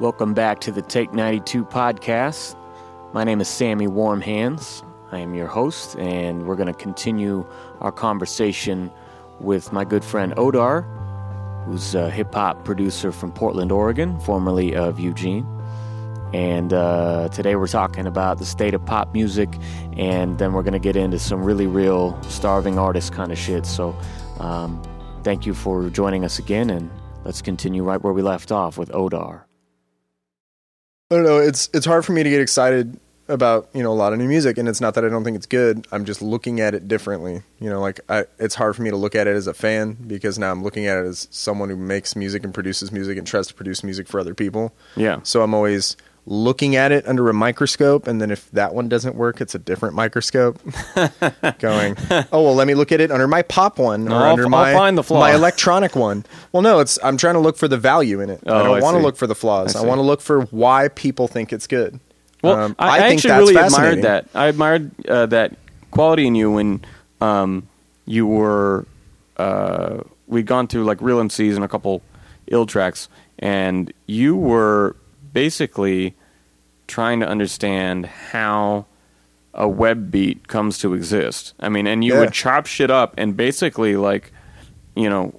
Welcome back to the Take 92 podcast. My name is Sammy Warm Hands. I am your host, and we're going to continue our conversation with my good friend Odar, who's a hip-hop producer from Portland, Oregon, formerly of Eugene. And today we're talking about the state of pop music, and then we're going to get into some really real starving artist kind of shit. So thank you for joining us again, and let's continue right where we left off with Odar. I don't know, it's hard for me to get excited about, you know, a lot of new music, and it's not that I don't think it's good. I'm just looking at it differently. You know, like it's hard for me to look at it as a fan, because now I'm looking at it as someone who makes music and produces music and tries to produce music for other people. Yeah. So I'm always looking at it under a microscope, and then if that one doesn't work, it's a different microscope. Going, oh well, let me look at it under my pop one, or I'll find the flaw. My electronic one. Well, no, I'm trying to look for the value in it. Oh, I don't want to look for the flaws. I want to look for why people think it's good. Well, I think actually that's really admired that. I admired that quality in you when you were we'd gone through like Real MCs and a couple ill tracks, and you were basically trying to understand how a web beat comes to exist. I mean, and you would chop shit up and basically, like, you know,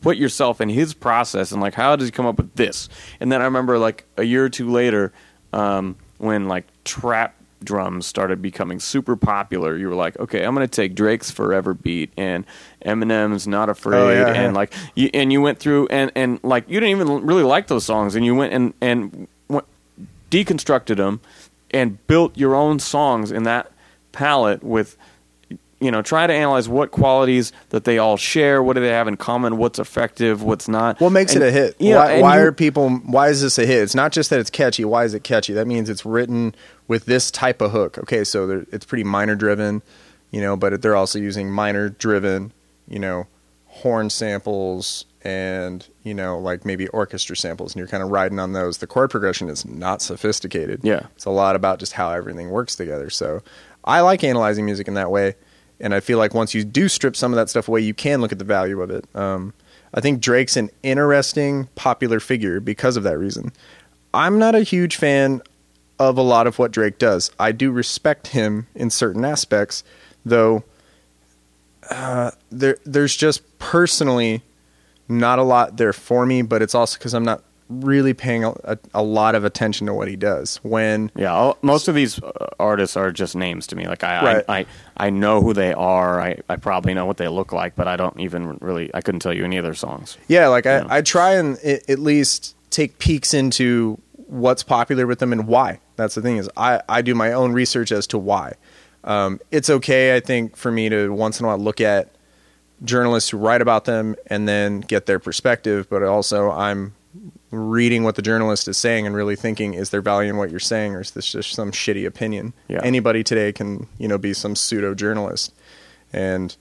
put yourself in his process and like, how does he come up with this? And then I remember like a year or two later, when like trap drums started becoming super popular, you were like, okay, I'm going to take Drake's Forever beat and Eminem's Not Afraid. Oh, yeah, and like, you went through and like, you didn't even really like those songs, and you went and deconstructed them and built your own songs in that palette with, you know, try to analyze what qualities that they all share. What do they have in common? What's effective? What's not? What makes it a hit? You know, why is this a hit? It's not just that it's catchy. Why is it catchy? That means it's written with this type of hook. Okay. So it's pretty minor driven, you know, but they're also using minor driven, you know, horn samples and, you know, like maybe orchestra samples, and you're kind of riding on those. The chord progression is not sophisticated. Yeah. It's a lot about just how everything works together. So I like analyzing music in that way. And I feel like once you do strip some of that stuff away, you can look at the value of it. I think Drake's an interesting, popular figure because of that reason. I'm not a huge fan of a lot of what Drake does. I do respect him in certain aspects, though there's just personally not a lot there for me, but it's also because I'm not really paying a lot of attention to what he does. Most of these artists are just names to me. Like I know who they are. I probably know what they look like, but I don't even really, I couldn't tell you any of their songs. Yeah, like I try and at least take peeks into what's popular with them and why. That's the thing, is I do my own research as to why. It's okay, I think, for me to once in a while look at journalists who write about them and then get their perspective, but also I'm reading what the journalist is saying and really thinking, is there value in what you're saying, or is this just some shitty opinion? Yeah. Anybody today can, you know, be some pseudo journalist, and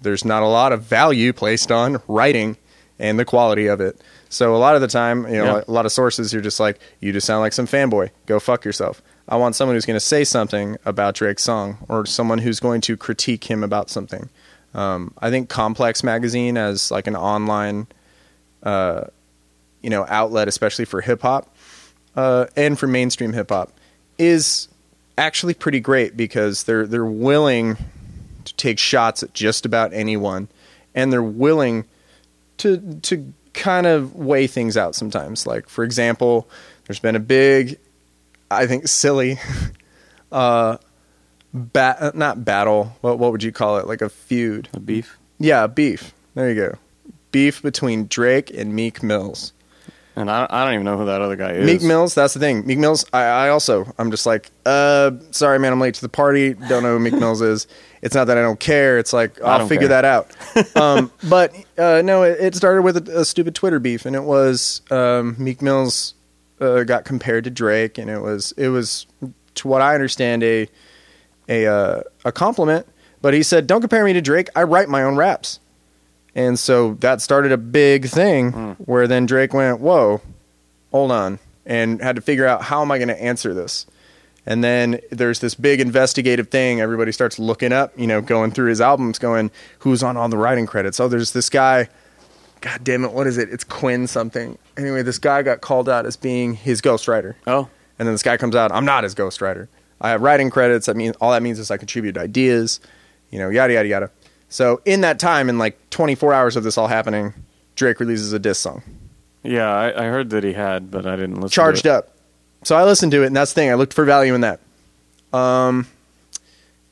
there's not a lot of value placed on writing and the quality of it. So a lot of the time, you know, a lot of sources, you're just like, you just sound like some fanboy. Go fuck yourself. I want someone who's going to say something about Drake's song, or someone who's going to critique him about something. I think Complex Magazine, as like an online outlet, especially for hip hop, and for mainstream hip hop, is actually pretty great, because they're willing to take shots at just about anyone, and they're willing to kind of weigh things out sometimes. Like, for example, there's been a big, I think, silly, not battle. What would you call it? Like a feud, a beef. Yeah, beef. There you go. Beef between Drake and Meek Mills. And I don't even know who that other guy is. Meek Mills, that's the thing. Meek Mills, I'm just like, sorry, man, I'm late to the party. Don't know who Meek Mills is. It's not that I don't care. It's like, I'll figure that out. It started with a stupid Twitter beef, and it was Meek Mills got compared to Drake, and it was, to what I understand, a compliment. But he said, don't compare me to Drake. I write my own raps. And so that started a big thing where then Drake went, whoa, hold on, and had to figure out, how am I going to answer this? And then there's this big investigative thing. Everybody starts looking up, you know, going through his albums, going, who's on all the writing credits? Oh, there's this guy God damn it, what is it? It's Quinn something. Anyway, this guy got called out as being his ghostwriter. Oh. And then this guy comes out, I'm not his ghostwriter. I have writing credits. I mean, all that means is I contribute ideas, you know, yada, yada, yada. So in that time, in like 24 hours of this all happening, Drake releases a diss song. Yeah, I heard that he had, but I didn't listen Charged to it. Up. So I listened to it, and that's the thing. I looked for value in that.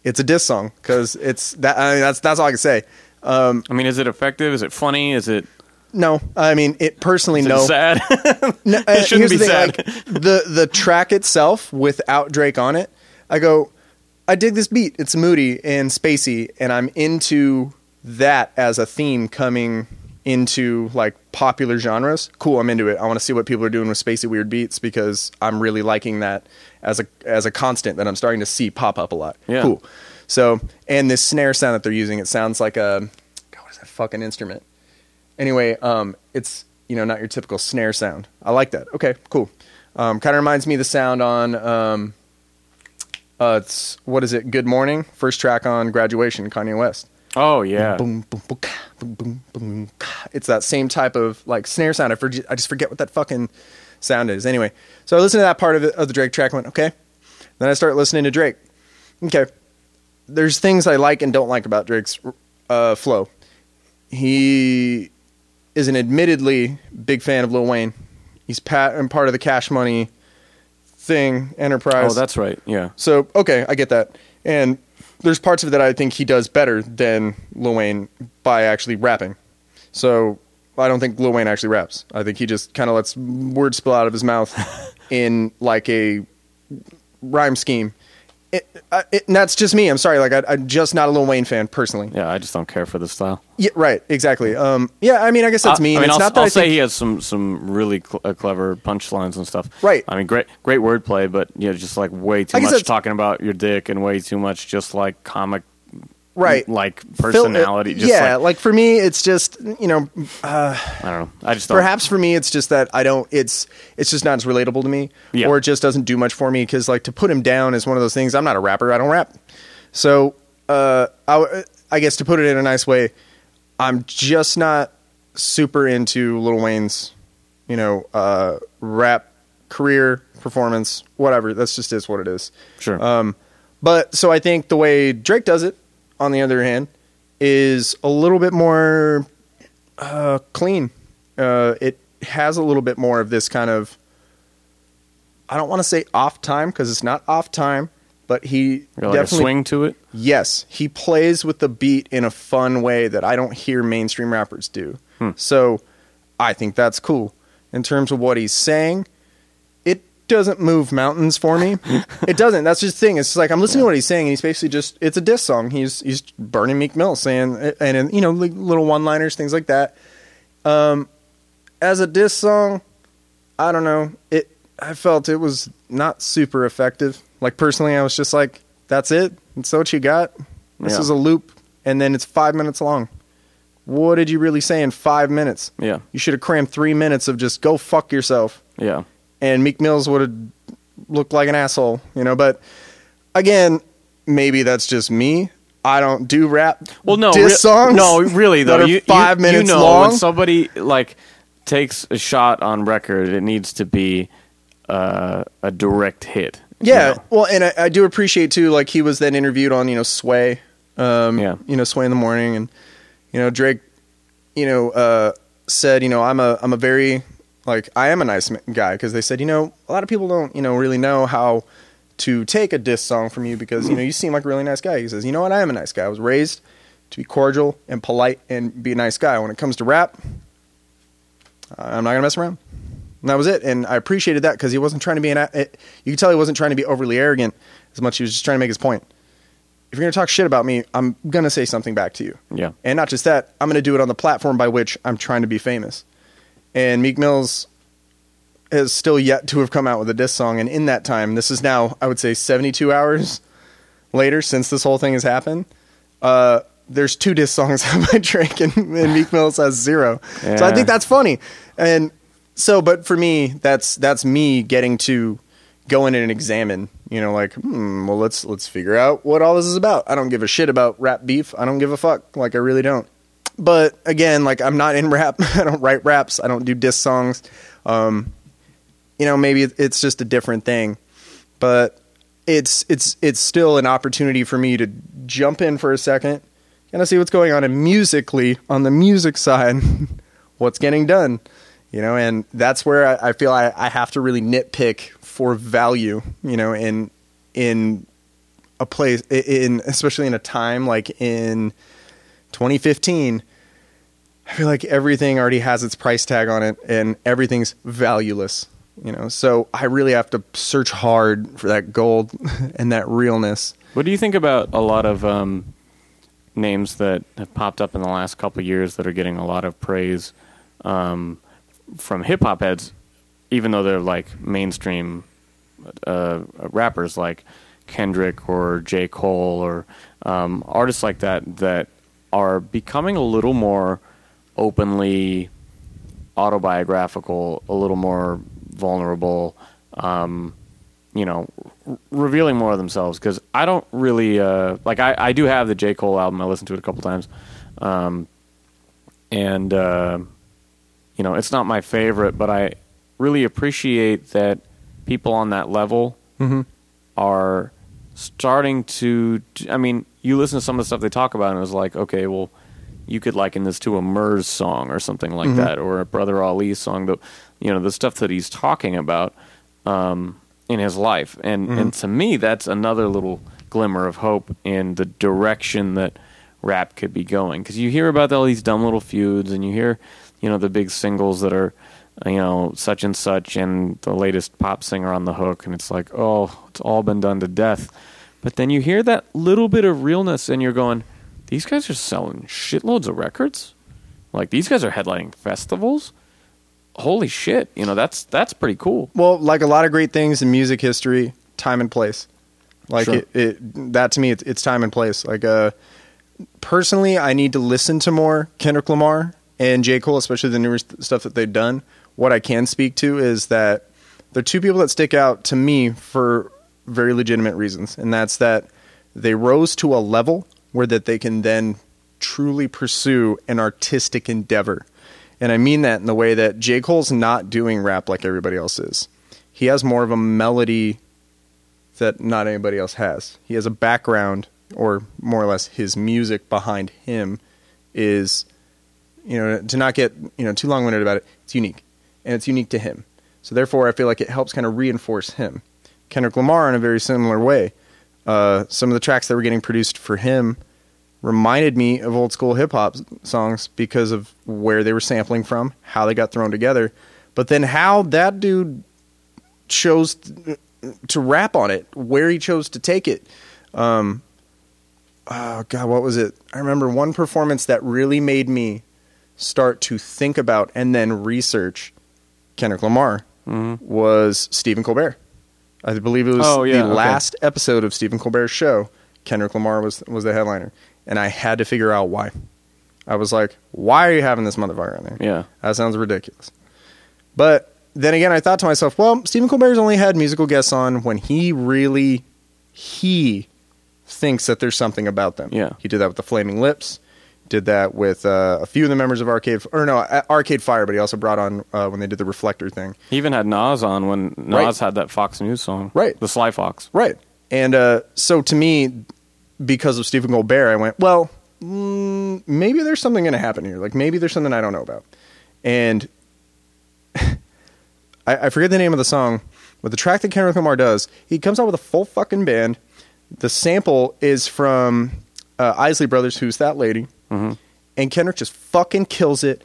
It's a diss song, because it's that. I mean, that's all I can say. I mean, is it effective? Is it funny? Is it... No, I mean, it personally, no. Sad? No, it shouldn't be the sad. Like, the track itself, without Drake on it, I go, I dig this beat. It's moody and spacey, and I'm into that as a theme coming into, like, popular genres. Cool, I'm into it. I want to see what people are doing with spacey, weird beats, because I'm really liking that as a constant that I'm starting to see pop up a lot. Yeah. Cool. So, and this snare sound that they're using, it sounds like a... God, what is that fucking instrument? Anyway, it's, you know, not your typical snare sound. I like that. Okay, cool. Kind of reminds me of the sound on, it's, what is it? Good Morning, first track on Graduation, Kanye West. Oh, yeah. Boom, boom, boom, boom, boom, boom. It's that same type of, like, snare sound. I just forget what that fucking sound is. Anyway, so I listened to that part of the Drake track and went, okay. Then I start listening to Drake. Okay. There's things I like and don't like about Drake's flow. He is an admittedly big fan of Lil Wayne. He's part of the Cash Money thing, enterprise. Oh, that's right, yeah. So, okay, I get that. And there's parts of it that I think he does better than Lil Wayne by actually rapping. So, I don't think Lil Wayne actually raps. I think he just kind of lets words spill out of his mouth in, like, a rhyme scheme. And that's just me. I'm sorry. Like, I'm just not a Lil Wayne fan personally. Yeah, I just don't care for the style. Yeah, right. Exactly. Yeah, I mean, I guess that's me. I mean, I'll say he has some really clever punchlines and stuff. Right. I mean, great wordplay, but yeah, just like way too much talking about your dick and way too much just like comic, right? Like personality. Just yeah. Like for me, it's just you know. I don't know. I just don't. Perhaps for me, it's just that I don't. It's just not as relatable to me, yeah. Or it just doesn't do much for me because like to put him down is one of those things. I'm not a rapper. I don't rap. So I guess to put it in a nice way, I'm just not super into Lil Wayne's, you know, rap career performance, whatever. That's just is what it is. Sure. But so I think the way Drake does it, on the other hand, is a little bit more clean. It has a little bit more of this kind of, I don't want to say off time because it's not off time, but he like definitely a swing to it. Yes, he plays with the beat in a fun way that I don't hear mainstream rappers do. So I think that's cool in terms of what he's saying. Doesn't move mountains for me. It doesn't. That's just the thing. It's like I'm listening to what he's saying, and he's basically just it's a diss song. He's burning Meek Mills, saying and you know little one-liners, things like that. As a diss song, I don't know. I felt it was not super effective. Like personally, I was just like, that's it. That's what you got. This is a loop, and then it's 5 minutes long. What did you really say in 5 minutes? Yeah, you should have crammed 3 minutes of just go fuck yourself. Yeah. And Meek Mills would have looked like an asshole, you know. But again, maybe that's just me. I don't do rap. Well, no, diss songs. No, really though. That are you, 5 minutes you know, long. When somebody like takes a shot on record, it needs to be a direct hit. Yeah. You know? Well, and I do appreciate too. Like he was then interviewed on, you know, Sway. You know, Sway in the Morning, and you know Drake. You know, said, you know, I'm a very like, I am a nice guy, because they said, you know, a lot of people don't, you know, really know how to take a diss song from you because, you know, you seem like a really nice guy. He says, you know what, I am a nice guy. I was raised to be cordial and polite and be a nice guy. When it comes to rap, I'm not going to mess around. And that was it. And I appreciated that because he wasn't trying to be you could tell he wasn't trying to be overly arrogant as much. He was just trying to make his point. If you're going to talk shit about me, I'm going to say something back to you. Yeah. And not just that, I'm going to do it on the platform by which I'm trying to be famous. And Meek Mills has still yet to have come out with a diss song. And in that time, this is now, I would say, 72 hours later since this whole thing has happened. There's two diss songs by Drake and Meek Mills has zero. Yeah. So I think that's funny. And so, but for me, that's me getting to go in and examine, you know, like, well, let's figure out what all this is about. I don't give a shit about rap beef. I don't give a fuck. Like, I really don't. But again, like, I'm not in rap. I don't write raps. I don't do diss songs. You know, maybe it's just a different thing, but it's still an opportunity for me to jump in for a second and see what's going on and musically on the music side, what's getting done, you know, and that's where I feel I have to really nitpick for value, you know, in a place, especially in a time like in 2015, I feel like everything already has its price tag on it and everything's valueless, you know? So I really have to search hard for that gold and that realness. What do you think about a lot of names that have popped up in the last couple of years that are getting a lot of praise from hip hop heads, even though they're like mainstream rappers like Kendrick or J. Cole or artists like that are becoming a little more openly autobiographical, a little more vulnerable, you know, revealing more of themselves? Because I don't really, I do have the J. Cole album. I listened to it a couple times. You know, it's not my favorite, but I really appreciate that people on that level mm-hmm. are starting to, I mean, you listen to some of the stuff they talk about and it was like, okay, well, you could liken this to a Murs song or something like mm-hmm. that, or a Brother Ali song, that, you know, the stuff that he's talking about in his life. And, mm-hmm. and to me, that's another little glimmer of hope in the direction that rap could be going. Because you hear about all these dumb little feuds and you hear, you know, the big singles that are, you know, such and such and the latest pop singer on the hook. And it's like, oh, it's all been done to death. But then you hear that little bit of realness and you're going, these guys are selling shitloads of records. Like, these guys are headlining festivals. Holy shit. You know, that's pretty cool. Well, like a lot of great things in music history, time and place. Like sure. That to me, it's time and place. Like, personally, I need to listen to more Kendrick Lamar and J. Cole, especially the newer stuff that they've done. What I can speak to is that they're two people that stick out to me for very legitimate reasons, and that's that they rose to a level where that they can then truly pursue an artistic endeavor. And I mean that in the way that J. Cole's not doing rap like everybody else is. He has more of a melody that not anybody else has. He has a background, or more or less his music behind him is, you know, to not get, you know, too long-winded about it, it's unique. And it's unique to him. So therefore, I feel like it helps kind of reinforce him. Kendrick Lamar in a very similar way. Some of the tracks that were getting produced for him reminded me of old school hip hop songs because of where they were sampling from, how they got thrown together, but then how that dude chose to rap on it, where he chose to take it. Oh God, what was it? I remember one performance that really made me start to think about and then research Kendrick Lamar mm-hmm. was Stephen Colbert. I believe it was the last episode of Stephen Colbert's show. Kendrick Lamar was the headliner. And I had to figure out why. I was like, why are you having this motherfucker on there? Yeah. That sounds ridiculous. But then again, I thought to myself, well, Stephen Colbert's only had musical guests on when he thinks that there's something about them. Yeah. He did that with the Flaming Lips. Did that with a few of the members of Arcade Fire, but he also brought on when they did the Reflector thing. He even had Nas on when Nas right. had that Fox News song. Right. The Sly Fox. Right. And so to me, because of Stephen Colbert, I went, well, maybe there's something going to happen here. Like, maybe there's something I don't know about. And I forget the name of the song, but the track that Kendrick Lamar does, he comes out with a full fucking band. The sample is from Isley Brothers, Who's That Lady? Mm-hmm. And Kendrick just fucking kills it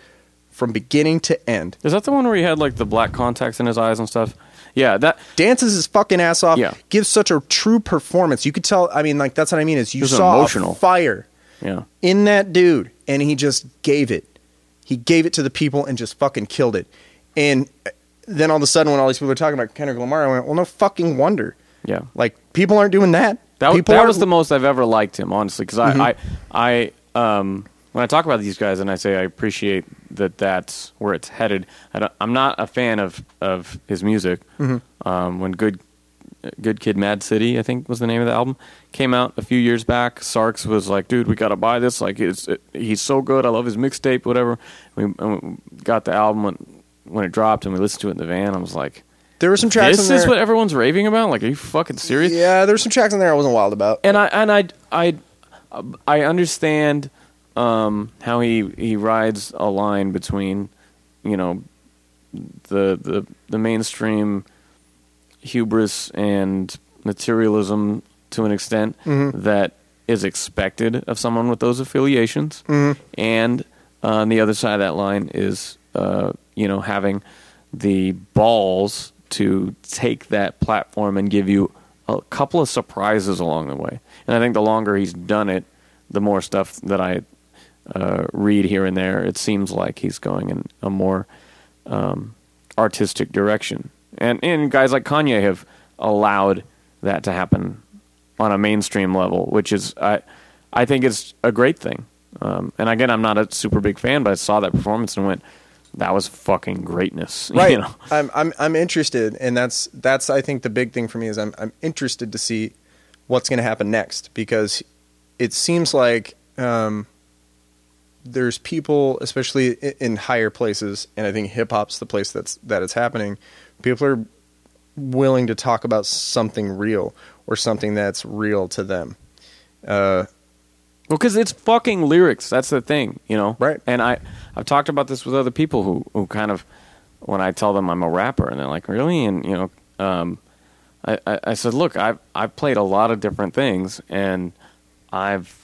from beginning to end. Is that the one where he had like the black contacts in his eyes and stuff? Yeah, that dances his fucking ass off. Yeah. Gives such a true performance. You could tell. I mean, like, that's what I mean. Is you saw emotional. A fire in that dude, and he just gave it. He gave it to the people and just fucking killed it. And then all of a sudden, when all these people are talking about Kendrick Lamar, I went, well, no fucking wonder. Yeah, like people aren't doing that. That was the most I've ever liked him, honestly, because mm-hmm. When I talk about these guys and I say I appreciate that that's where it's headed, I'm not a fan of his music. Mm-hmm. When good Good Kid, Mad City, I think was the name of the album. Came out a few years back. Sark's was like, dude, we got to buy this. Like, he's so good. I love his mixtape, whatever. We got the album when it dropped, and we listened to it in the van. I was like, there were some tracks on there. This is what everyone's raving about? Like, are you fucking serious? Yeah, there's some tracks on there I wasn't wild about. And I understand how he rides a line between, you know, the mainstream hubris and materialism to an extent that is expected of someone with those affiliations, and on the other side of that line is having the balls to take that platform and give you a couple of surprises along the way. And I think the longer he's done it, the more stuff that I read here and there, it seems like he's going in a more artistic direction. And guys like Kanye have allowed that to happen on a mainstream level, which is, I think it's a great thing. And again, I'm not a super big fan, but I saw that performance and went, that was fucking greatness. Right. You know? I'm interested. And that's, I think the big thing for me is I'm interested to see what's going to happen next, because it seems like, there's people, especially in higher places, and I think hip hop's the place that it's happening. People are willing to talk about something real or something that's real to them. Well, because it's fucking lyrics. That's the thing, you know? Right. And I've talked about this with other people who kind of, when I tell them I'm a rapper, and they're like, really? And, you know, I said, look, I've played a lot of different things, and I've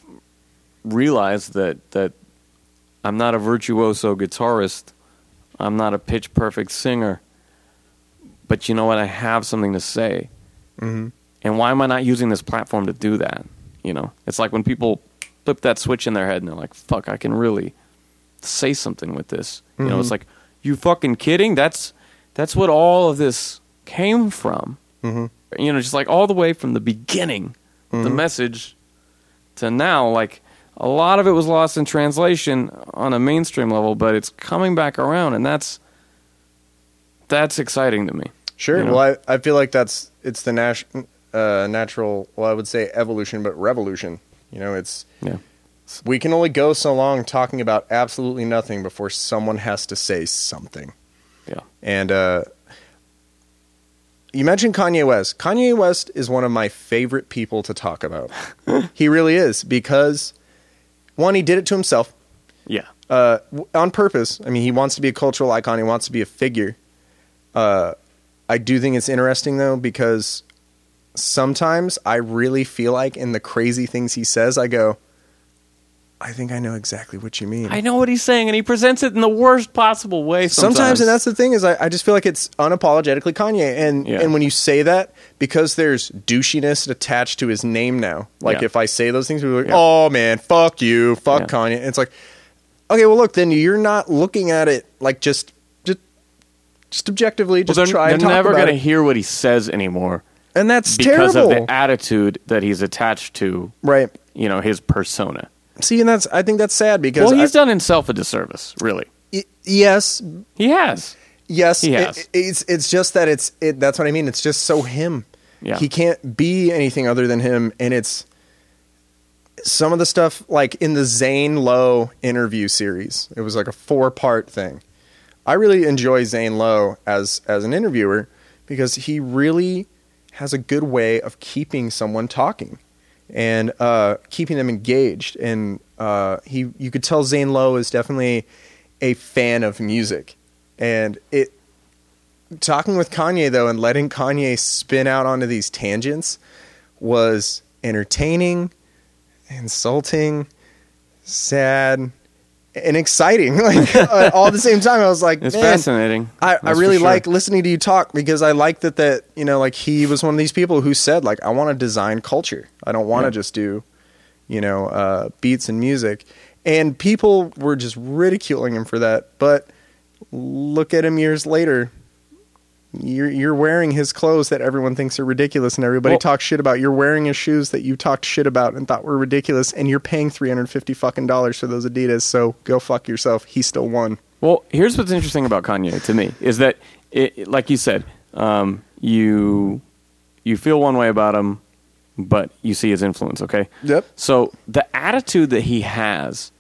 realized that I'm not a virtuoso guitarist. I'm not a pitch perfect singer. But you know what? I have something to say. Mm-hmm. And why am I not using this platform to do that? You know, it's like when people flip that switch in their head and they're like, fuck, I can really say something with this. Mm-hmm. You know, it's like, you fucking kidding? That's what all of this came from. Mm-hmm. You know, just like all the way from the beginning, the message to now, like, a lot of it was lost in translation on a mainstream level, but it's coming back around, and that's exciting to me. Sure. You know? Well, I feel like it's the natural, well, I would say evolution, but revolution. You know, we can only go so long talking about absolutely nothing before someone has to say something. Yeah. And you mentioned Kanye West. Kanye West is one of my favorite people to talk about. He really is, because... one, he did it to himself. Yeah. On purpose. I mean, he wants to be a cultural icon. He wants to be a figure. I do think it's interesting, though, because sometimes I really feel like in the crazy things he says, I go, I think I know exactly what you mean. I know what he's saying, and he presents it in the worst possible way sometimes. And that's the thing, is I just feel like it's unapologetically Kanye. And when you say that, because there's douchiness attached to his name now, like if I say those things, people are like, oh man, fuck you, fuck Kanye. And it's like, okay, well look, then you're not looking at it like just objectively, just try and talk about it. They're never going to hear what he says anymore. And that's terrible. Because of the attitude that he's attached to, right? You know, his persona. See, and I think that's sad, because... well, he's done himself a disservice, really. Yes. He has. Yes. He has. It's just that that's what I mean. It's just so him. Yeah. He can't be anything other than him, and it's... some of the stuff, like in the Zane Lowe interview series, it was like a 4-part thing. I really enjoy Zane Lowe as an interviewer, because he really has a good way of keeping someone talking and keeping them engaged. And you could tell Zane Lowe is definitely a fan of music. And talking with Kanye, though, and letting Kanye spin out onto these tangents was entertaining, insulting, sad, and exciting, like all at the same time. I was like, it's fascinating. I really like listening to you talk, because I like that, you know, like he was one of these people who said, like, I want to design culture. I don't want to just do, you know, beats and music. And people were just ridiculing him for that. But look at him years later. You're wearing his clothes that everyone thinks are ridiculous and everybody talks shit about. You're wearing his shoes that you talked shit about and thought were ridiculous, and you're paying $350 fucking dollars for those Adidas, so go fuck yourself. He still won. Well, here's what's interesting about Kanye to me, is that, like you said, you feel one way about him, but you see his influence, okay? Yep. So the attitude that he has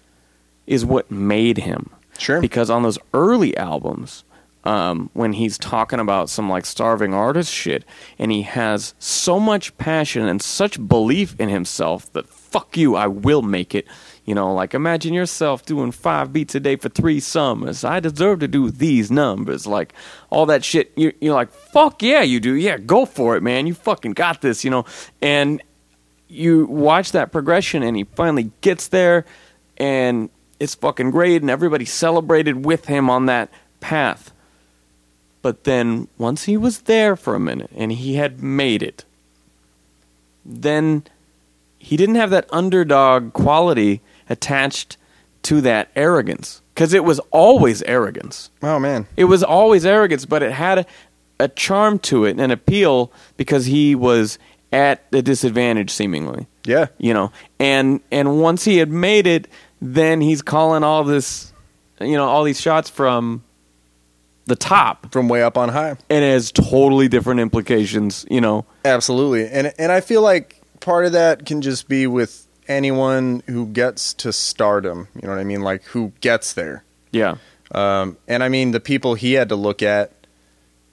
is what made him. Sure. Because on those early albums, when he's talking about some like starving artist shit, and he has so much passion and such belief in himself that fuck you, I will make it. You know, like imagine yourself doing 5 beats a day for 3 summers. I deserve to do these numbers. Like all that shit. You're like, fuck yeah, you do. Yeah, go for it, man. You fucking got this, you know. And you watch that progression and he finally gets there and it's fucking great and everybody celebrated with him on that path. But then once he was there for a minute and he had made it, then he didn't have that underdog quality attached to that arrogance, because it was always arrogance. Oh, man. It was always arrogance, but it had a charm to it, an appeal, because he was at a disadvantage, seemingly. Yeah. You know, and once he had made it, then he's calling all this, you know, all these shots from the top. From way up on high. And it has totally different implications, you know. Absolutely. And I feel like part of that can just be with anyone who gets to stardom, you know what I mean? Like, who gets there. Yeah. And I mean, the people he had to look at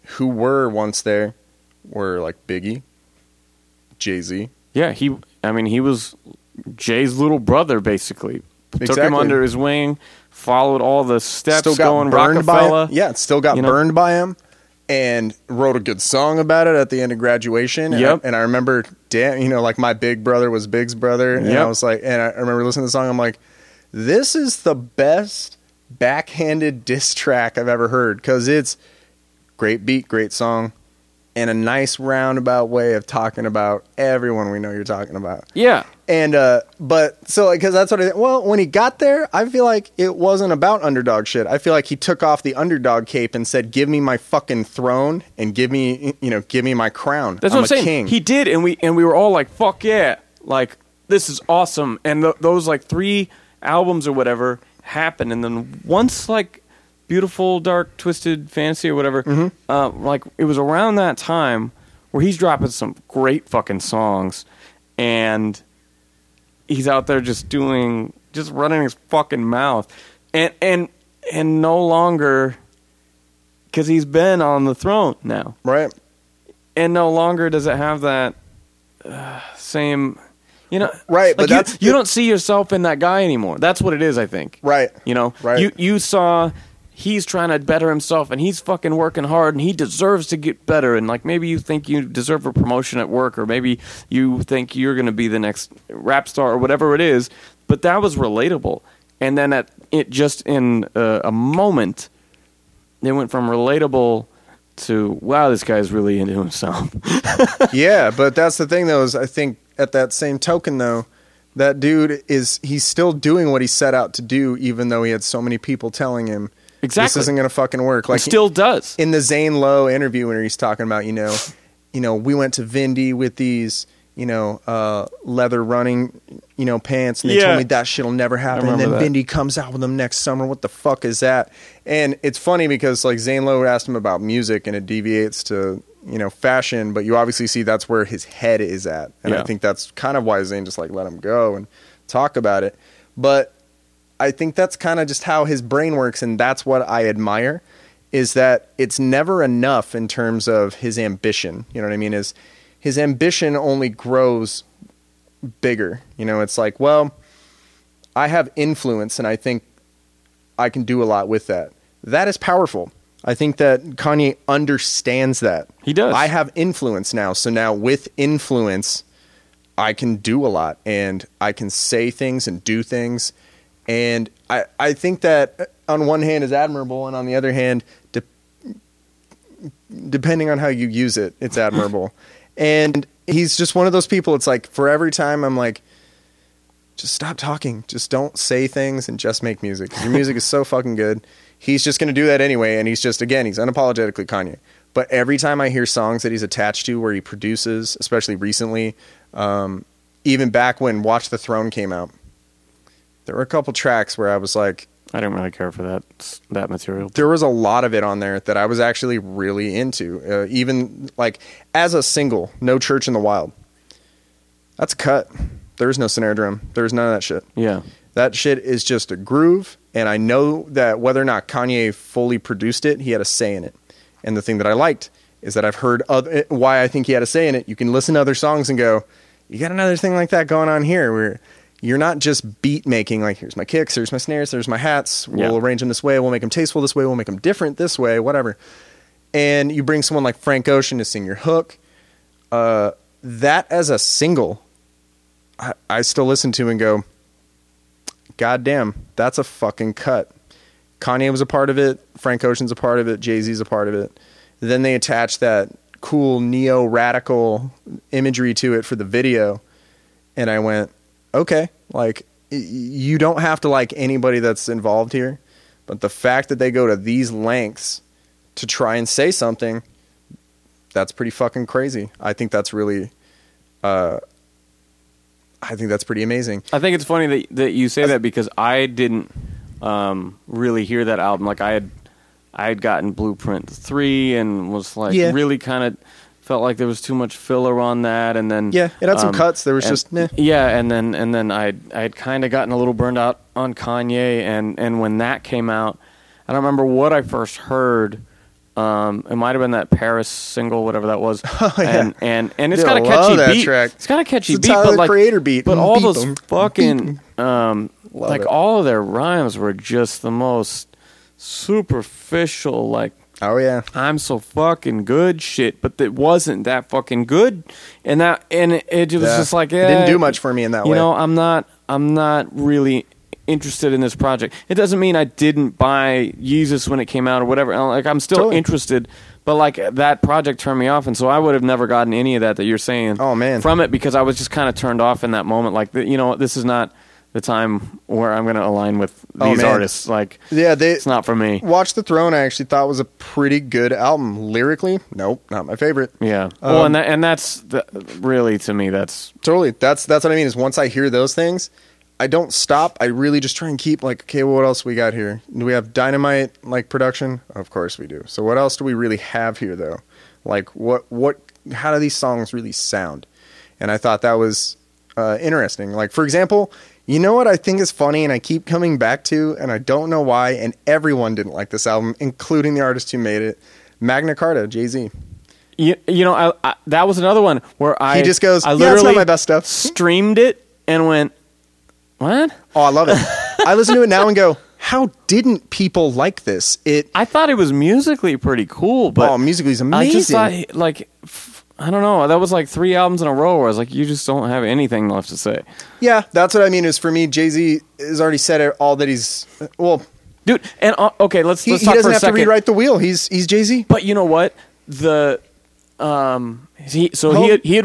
who were once there were like Biggie, Jay-Z. Yeah, he was Jay's little brother, basically. Exactly. Took him under his wing, followed all the steps, still got going burned Rockefeller. By him. Yeah, still got burned by him. And wrote a good song about it at the end of graduation. And, yep. I remember, damn, you know, like my big brother was Big's brother. And yep. I was like, and I remember listening to the song. I'm like, this is the best backhanded diss track I've ever heard. Cause it's great beat, great song, and a nice roundabout way of talking about everyone we know you're talking about. Yeah. And, but so like, cause that's what when he got there, I feel like it wasn't about underdog shit. I feel like he took off the underdog cape and said, give me my fucking throne and give me my crown. That's what I'm saying. King. He did. And we were all like, fuck yeah. Like, this is awesome. And those like 3 albums or whatever happened. And then once like Beautiful, Dark, Twisted Fantasy or whatever, mm-hmm. Like it was around that time where he's dropping some great fucking songs and he's out there just running his fucking mouth, and no longer, because he's been on the throne now, right? And no longer does it have that same, you know, right? Like, but you don't see yourself in that guy anymore. That's what it is, I think. Right. You know, right. You saw he's trying to better himself, and he's fucking working hard, and he deserves to get better. And like maybe you think you deserve a promotion at work, or maybe you think you're going to be the next rap star or whatever it is. But that was relatable. And then in a moment, they went from relatable to, wow, this guy's really into himself. Yeah, but that's the thing, though, is I think at that same token, though, that dude he's still doing what he set out to do, even though he had so many people telling him, exactly, this isn't going to fucking work. Like, it still does. In the Zane Lowe interview where he's talking about, you know, we went to Vindy with these, you know, leather running, you know, pants. And they told me that shit'll never happen. And then Vindy comes out with them next summer. What the fuck is that? And it's funny because like Zane Lowe asked him about music and it deviates to, you know, fashion. But you obviously see that's where his head is at. And I think that's kind of why Zane just like let him go and talk about it. But I think that's kind of just how his brain works, and that's what I admire, is that it's never enough in terms of his ambition. You know what I mean? Is his ambition only grows bigger. You know, it's like, well, I have influence, and I think I can do a lot with that. That is powerful. I think that Kanye understands that. He does. I have influence now, so now with influence, I can do a lot, and I can say things and do things. And I think that on one hand is admirable, and on the other hand, depending on how you use it, it's admirable. And he's just one of those people. It's like for every time I'm like, just stop talking. Just don't say things and just make music. 'Cause your music is so fucking good. He's just going to do that anyway. And he's just, again, he's unapologetically Kanye. But every time I hear songs that he's attached to where he produces, especially recently, even back when Watch the Throne came out, there were a couple tracks where I was like, I didn't really care for that material. There was a lot of it on there that I was actually really into. Even like as a single, No Church in the Wild. That's a cut. There is no snare drum. There is none of that shit. Yeah. That shit is just a groove. And I know that whether or not Kanye fully produced it, he had a say in it. And the thing that I liked is that I've heard why I think he had a say in it. You can listen to other songs and go, you got another thing like that going on here where you're not just beat making, like, here's my kicks, here's my snares, there's my hats, we'll arrange them this way, we'll make them tasteful this way, we'll make them different this way, whatever. And you bring someone like Frank Ocean to sing your hook. That as a single, I still listen to and go, God damn, that's a fucking cut. Kanye was a part of it, Frank Ocean's a part of it, Jay-Z's a part of it. Then they attach that cool neo-radical imagery to it for the video, and I went, okay, like, you don't have to like anybody that's involved here, but the fact that they go to these lengths to try and say something, that's pretty fucking crazy. I think that's really, I think that's pretty amazing. I think it's funny that you say that, because I didn't really hear that album. Like, I had gotten Blueprint 3 and was like really kind of felt like there was too much filler on that, and then it had some cuts. There was and then I had kind of gotten a little burned out on Kanye, and when that came out, I don't remember what I first heard. It might have been that Paris single, whatever that was. Oh, yeah. And it's got a catchy beat. Track. It's got a catchy beat, but like Creator beat, but all those fucking like all of their rhymes were just the most superficial, like, oh yeah, I'm so fucking good shit, but it wasn't that fucking good, and it was just like, yeah, it didn't do much for me in that way. You know, I'm not really interested in this project. It doesn't mean I didn't buy Yeezus when it came out or whatever. Like, I'm still interested, but like that project turned me off, and so I would have never gotten any of that you're saying. Oh man, from it, because I was just kind of turned off in that moment. Like, you know, this is not the time where I'm going to align with these artists. Like, yeah, it's not for me. Watch the Throne, I actually thought was a pretty good album. Lyrically, nope, not my favorite. Yeah. Well, and that's really, to me, that's... Totally. That's what I mean, is once I hear those things, I don't stop. I really just try and keep like, okay, well, what else we got here? Do we have dynamite, like, production? Of course we do. So what else do we really have here, though? Like, what? How do these songs really sound? And I thought that was interesting. Like, for example... You know what I think is funny, and I keep coming back to, and I don't know why, and everyone didn't like this album, including the artist who made it, Magna Carta, Jay-Z. You know, I that was another one where I... He just goes, I literally, it's not my best stuff. Streamed it and went, what? Oh, I love it. I listen to it now and go, how didn't people like this? I thought it was musically pretty cool, but... Oh, musically is amazing. I just thought, like... I don't know. That was like 3 albums in a row where I was like, you just don't have anything left to say. Yeah, that's what I mean, is for me, Jay-Z has already said all that he's... Well... Dude, and okay, let's talk for a second. He doesn't have to rewrite the wheel. He's Jay-Z. But you know what? He had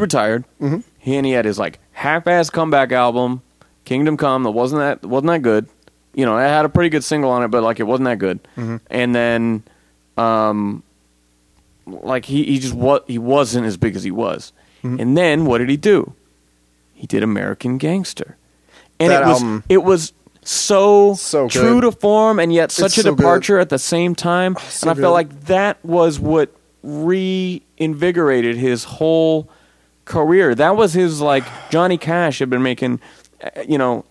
retired, mm-hmm. and he had his like half-ass comeback album, Kingdom Come, that wasn't that good. You know, it had a pretty good single on it, but like it wasn't that good. Mm-hmm. And then... like he wasn't as big as he was, mm-hmm. and then what did he do? He did American Gangster, and it was so true to form, and yet such a departure at the same time. Oh, so and I felt like that was what reinvigorated his whole career. That was his, like, Johnny Cash had been making, you know,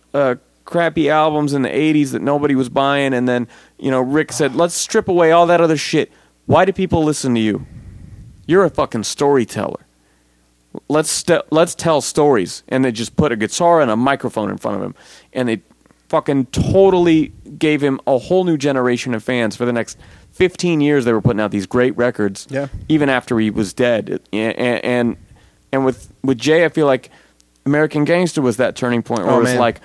crappy albums in the '80s that nobody was buying, and then, you know, Rick said, "Let's strip away all that other shit." Why do people listen to you? You're a fucking storyteller. Let's tell stories. And they just put a guitar and a microphone in front of him. And they fucking totally gave him a whole new generation of fans. For the next 15 years, they were putting out these great records, even after he was dead. And with Jay, I feel like American Gangster was that turning point where it was like,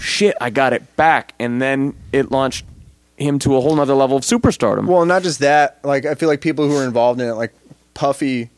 shit, I got it back. And then it launched him to a whole nother level of superstardom. Well, not just that. Like, I feel like people who were involved in it, like Puffy,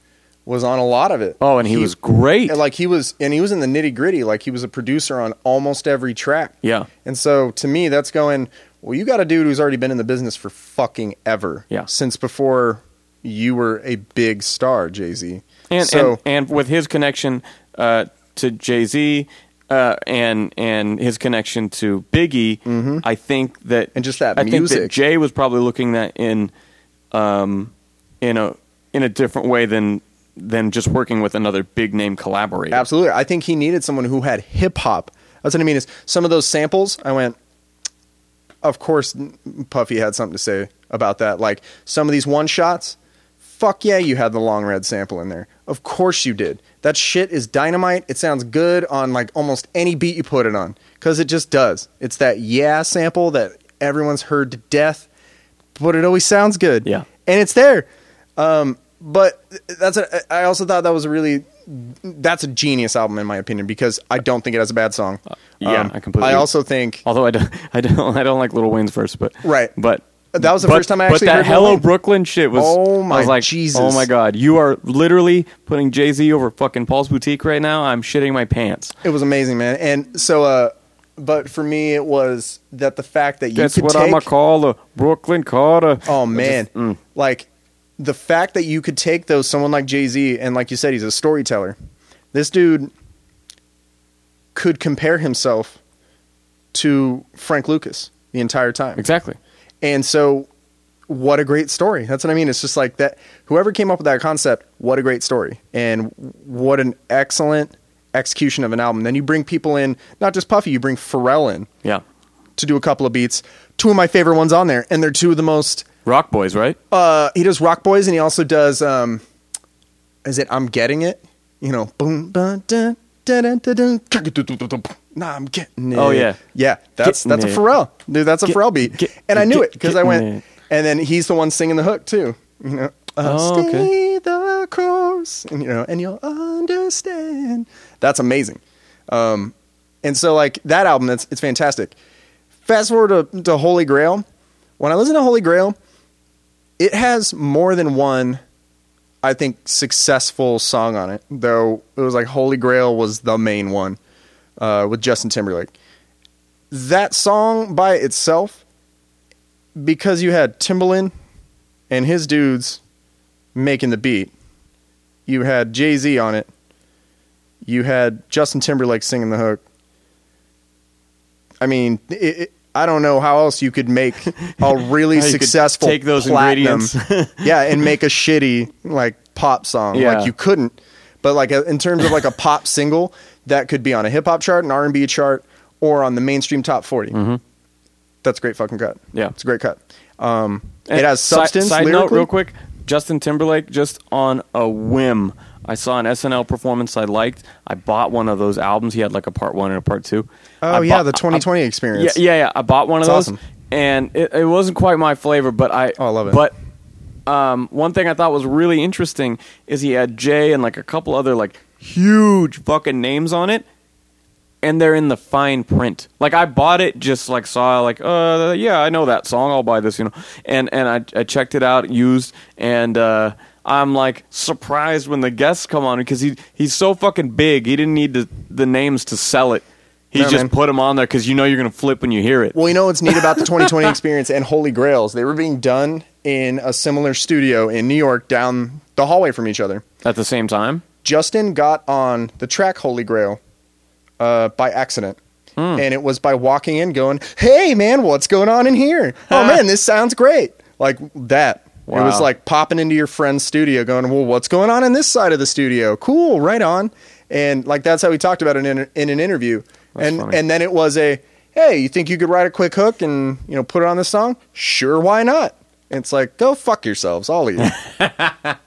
was on a lot of it. Oh, and he was great. Like, he was in the nitty gritty. Like, he was a producer on almost every track. Yeah. And so to me, that's going, well, you got a dude who's already been in the business for fucking ever. Yeah. Since before you were a big star, Jay-Z. And with his connection to Jay-Z and his connection to Biggie, mm-hmm. I think that and just that I music. Think that Jay was probably looking that in a different way than just working with another big name collaborator. Absolutely, I think he needed someone who had hip hop. That's what I mean. Is some of those samples? I went, of course, Puffy had something to say about that. Like some of these one shots. Fuck yeah, you had the Long Red sample in there. Of course you did. That shit is dynamite. It sounds good on like almost any beat you put it on. Because it just does. It's that yeah sample that everyone's heard to death. But it always sounds good. Yeah. And it's there. But that's a, I also thought that was a really... That's a genius album in my opinion because I don't think it has a bad song. Yeah, I completely... I also think... Although I don't like Lil Wayne's verse, but... Right. But... That was the first time I actually heard that Hello Brooklyn shit was... Oh my, I was like, Jesus. Oh my God. You are literally putting Jay-Z over fucking Paul's Boutique right now. I'm shitting my pants. It was amazing, man. And so, but for me, it was that the fact that you That's could take... That's what I'm going to call a Brooklyn Carter. Oh, man. Just, Like, the fact that you could take those, someone like Jay-Z, and like you said, he's a storyteller. This dude could compare himself to Frank Lucas the entire time. Exactly. And so, what a great story. That's what I mean. It's just like that. Whoever came up with that concept, what a great story. And what an excellent execution of an album. Then you bring people in, not just Puffy, you bring Pharrell in. Yeah. To do a couple of beats. Two of my favorite ones on there. And they're two of the most... Rock Boys, right? He does Rock Boys and he also does, is it I'm Getting It? You know, boom, ba, dun, dun, dun, dun, dun. Nah, I'm getting it. Oh, yeah. Yeah, that's a Pharrell. Dude, that's a Pharrell beat. And I knew it because I went, and then he's the one singing the hook, too. You know, stay the course, and, you know, and you'll understand. That's amazing. And so, like, that album, it's fantastic. Fast forward to Holy Grail. When I listen to Holy Grail, it has more than one, I think, successful song on it. Though, it was like Holy Grail was the main one. With Justin Timberlake. That song by itself, because you had Timbaland and his dudes making the beat, you had Jay-Z on it, you had Justin Timberlake singing the hook. I mean, I don't know how else you could make a really successful take those platinum, ingredients. Yeah, and make a shitty like pop song. Yeah. Like you couldn't. But like in terms of like a pop single... That could be on a hip-hop chart, an R&B chart, or on the mainstream top 40. Mm-hmm. That's a great fucking cut. Yeah. It's a great cut. It has substance, side lyrically. Note real quick, Justin Timberlake, just on a whim, I saw an SNL performance I liked. I bought one of those albums. He had like a part one and a part two. Oh, yeah, the 2020 experience. Yeah. I bought one of those. Awesome. And it wasn't quite my flavor, but I love it. But one thing I thought was really interesting is he had Jay and like a couple other like... huge fucking names on it, and they're in the fine print. Like I bought it, just like saw like, yeah, I know that song. I'll buy this, you know. And I checked it out, used, and I'm like surprised when the guests come on because he's so fucking big. He didn't need the names to sell it. He just put them on there because you know you're gonna flip when you hear it. Well, you know what's neat about the 2020 experience and Holy Grails? They were being done in a similar studio in New York, down the hallway from each other at the same time. Justin got on the track Holy Grail by accident. And it was by walking in going, hey, man, what's going on in here? Oh, man, this sounds great. Like that. Wow. It was like popping into your friend's studio going, well, what's going on in this side of the studio? Cool, right on. And like that's how we talked about it in an interview. That's funny. And then it was a, hey, you think you could write a quick hook and you know put it on this song? Sure, why not? It's like, go fuck yourselves, all of you.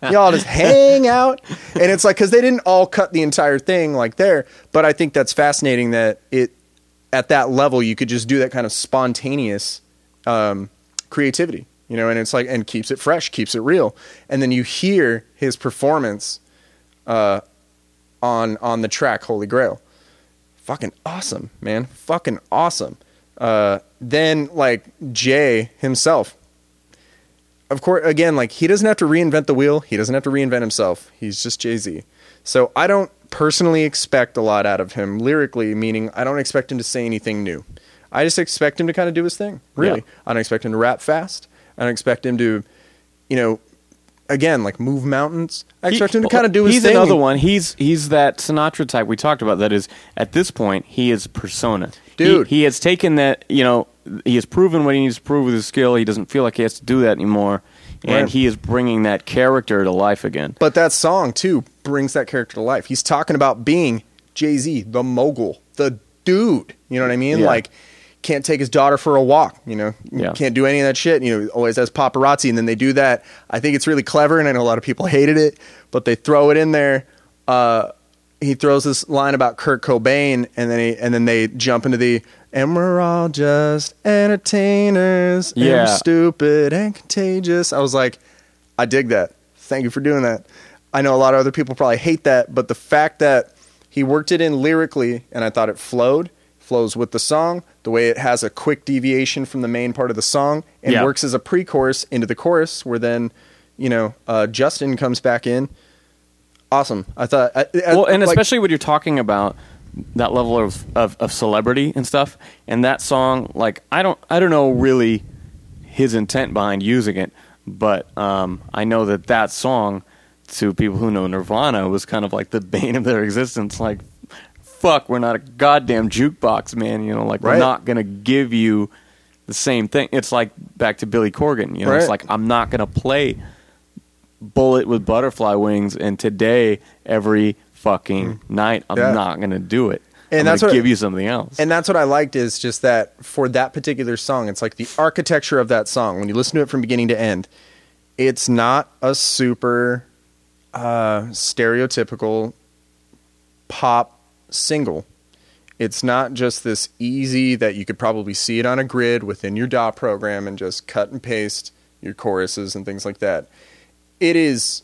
Y'all just hang out. And it's like, because they didn't all cut the entire thing like there. But I think that's fascinating that it, at that level, you could just do that kind of spontaneous creativity, you know, and it's like, and keeps it fresh, keeps it real. And then you hear his performance on the track, Holy Grail. Fucking awesome, man. Fucking awesome. Then like Jay himself. Of course, again, like he doesn't have to reinvent the wheel. He doesn't have to reinvent himself. He's just Jay-Z. So I don't personally expect a lot out of him lyrically, meaning I don't expect him to say anything new. I just expect him to kind of do his thing, really. Yeah. I don't expect him to rap fast. I don't expect him to, you know, again, like move mountains. I expect him to kind of do his thing. He's another one. He's that Sinatra type we talked about. That is, at this point, he is persona. Dude. He has taken that, you know, he has proven what he needs to prove with his skill. He doesn't feel like he has to do that anymore. And he is bringing that character to life again. But that song, too, brings that character to life. He's talking about being Jay-Z, the mogul, the dude. You know what I mean? Yeah. Like, can't take his daughter for a walk, you know? Yeah. Can't do any of that shit. You know, always has paparazzi, and then they do that. I think it's really clever, and I know a lot of people hated it, but they throw it in there. He throws this line about Kurt Cobain, and then they jump into the, and we're all just entertainers, and we're stupid and contagious. I was like, I dig that. Thank you for doing that. I know a lot of other people probably hate that, but the fact that he worked it in lyrically, and I thought it flows with the song, the way it has a quick deviation from the main part of the song, and works as a pre-chorus into the chorus, where then, you know, Justin comes back in. Awesome. I thought... well, and like, especially when you're talking about that level of celebrity and stuff, and that song, like, I don't know really his intent behind using it, but I know that song, to people who know Nirvana, was kind of like the bane of their existence. Like, fuck, we're not a goddamn jukebox, man. You know, like, we're not going to give you the same thing. It's like back to Billy Corgan. You know, it's like, I'm not going to play Bullet with Butterfly Wings, and today every fucking night I'm not gonna do it, and I'm that's gonna give you something else. And that's what I liked, is just that for that particular song, it's like the architecture of that song, when you listen to it from beginning to end, it's not a super stereotypical pop single. It's not just this easy that you could probably see it on a grid within your DAW program and just cut and paste your choruses and things like that. It is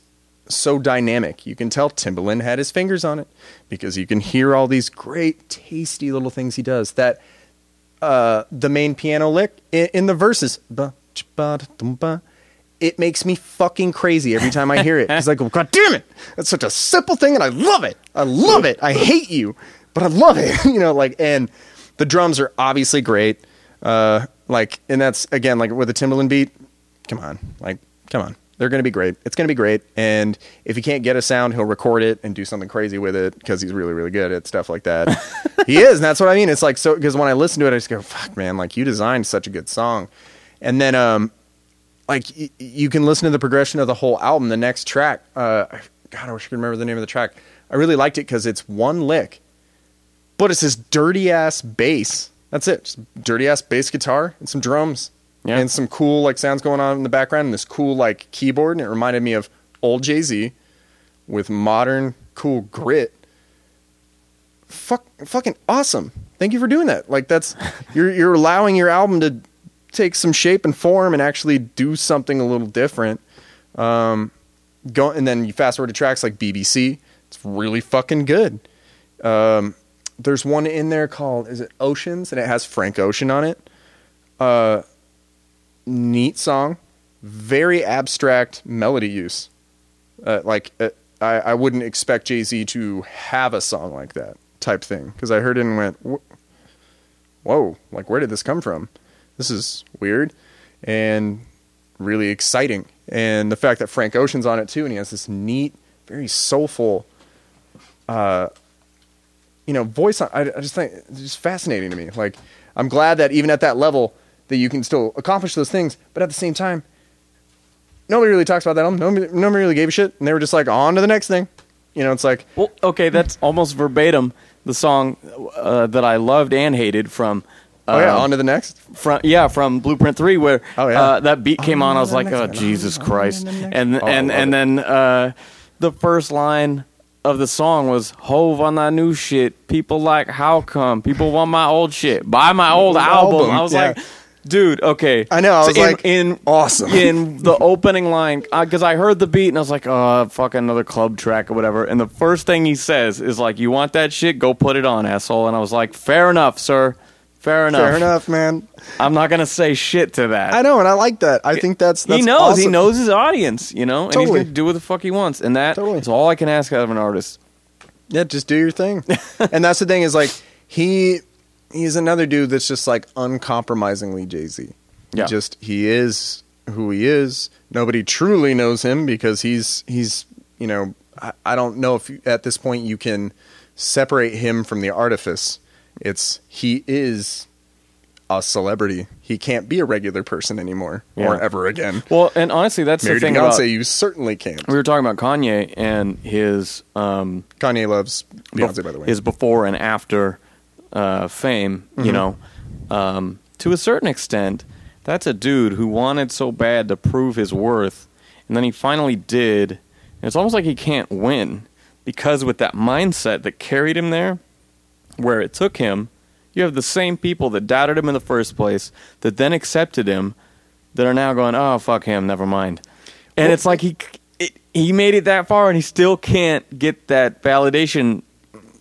so dynamic. You can tell Timbaland had his fingers on it, because you can hear all these great, tasty little things he does. That the main piano lick in the verses, it makes me fucking crazy every time I hear it. It's like, oh, God damn it! That's such a simple thing, and I love it. I love it. I hate you, but I love it. You know, like, and the drums are obviously great. Like, and that's again, like, with a Timbaland beat. Come on. They're going to be great. It's going to be great. And if he can't get a sound, he'll record it and do something crazy with it, because he's really, really good at stuff like that. He is. And that's what I mean. It's like, so, because when I listen to it, I just go, fuck, man, like, you designed such a good song. And then, like, you can listen to the progression of the whole album. The next track, God, I wish I could remember the name of the track. I really liked it because it's one lick, but it's this dirty ass bass. That's it. Just dirty ass bass guitar and some drums. Yeah. And some cool, like, sounds going on in the background, and this cool, like, keyboard. And it reminded me of old Jay-Z with modern cool grit. Fucking awesome. Thank you for doing that. Like, that's you're allowing your album to take some shape and form and actually do something a little different. And then you fast forward to tracks like BBC. It's really fucking good. There's one in there called, is it Oceans? And it has Frank Ocean on it. Neat song, very abstract melody use. I wouldn't expect Jay-Z to have a song like that type thing, because I heard it and went, whoa, like, where did this come from? This is weird and really exciting. And the fact that Frank Ocean's on it too, and he has this neat, very soulful voice on, I just think it's just fascinating to me. Like, I'm glad that even at that level that you can still accomplish those things, but at the same time, nobody really talks about that album. Nobody really gave a shit, and they were just like, on to the next thing. You know, it's like... Well, okay, that's almost verbatim the song that I loved and hated from... On to the next? From Blueprint 3, where that beat came on, I was like, oh, Jesus Christ. And then the first line of the song was, Hove on that new shit, people like, how come? People want my old shit, buy my old album. I was like... Dude, okay. I know. I was awesome. In the opening line, because I heard the beat and I was like, oh, fuck, another club track or whatever. And the first thing he says is like, you want that shit? Go put it on, asshole. And I was like, fair enough, sir. Fair enough, man. I'm not going to say shit to that. I know, and I like that. I think that's he knows. Awesome. He knows his audience, you know? Totally. And he's going to do what the fuck he wants. And that is all I can ask out of an artist. Yeah, just do your thing. And that's the thing, is like, He's another dude that's just like uncompromisingly Jay-Z. Yeah. He is who he is. Nobody truly knows him because he's you know, I don't know if at this point you can separate him from the artifice. He is a celebrity. He can't be a regular person anymore or ever again. Well, and honestly, that's the thing about Beyonce. You certainly can't. We were talking about Kanye and his Kanye loves Beyonce, by the way. His before and after fame, you know, to a certain extent, that's a dude who wanted so bad to prove his worth, and then he finally did. And it's almost like he can't win because with that mindset that carried him there, where it took him, you have the same people that doubted him in the first place that then accepted him that are now going, oh, fuck him, never mind. And well, it's like he made it that far and he still can't get that validation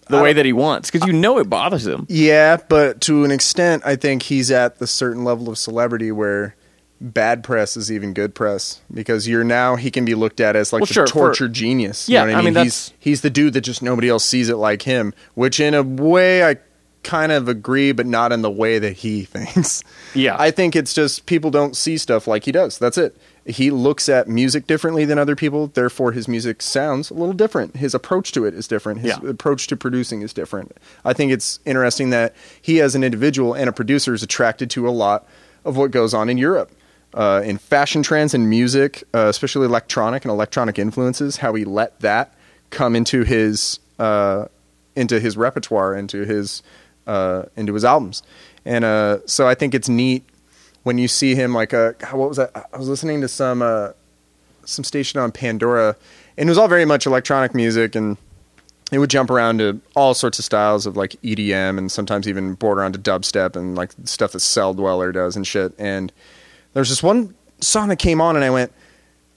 the way that he wants because you know it bothers him. Yeah, but to an extent, I think he's at the certain level of celebrity where bad press is even good press because you're now he can be looked at as like the tortured genius. Yeah, you know what I mean, he's the dude that just nobody else sees it like him, which in a way I kind of agree, but not in the way that he thinks. Yeah, I think it's just people don't see stuff like he does. That's it. He looks at music differently than other people. Therefore, his music sounds a little different. His approach to it is different. His approach to producing is different. I think it's interesting that he as an individual and a producer is attracted to a lot of what goes on in Europe. In fashion trends and music, especially electronic influences, how he let that come into his repertoire, into his albums. And so I think it's neat when you see him like what was that? I was listening to some station on Pandora, and it was all very much electronic music, and it would jump around to all sorts of styles of like EDM and sometimes even border onto dubstep and like stuff that Cell Dweller does and shit. And there's this one song that came on and I went,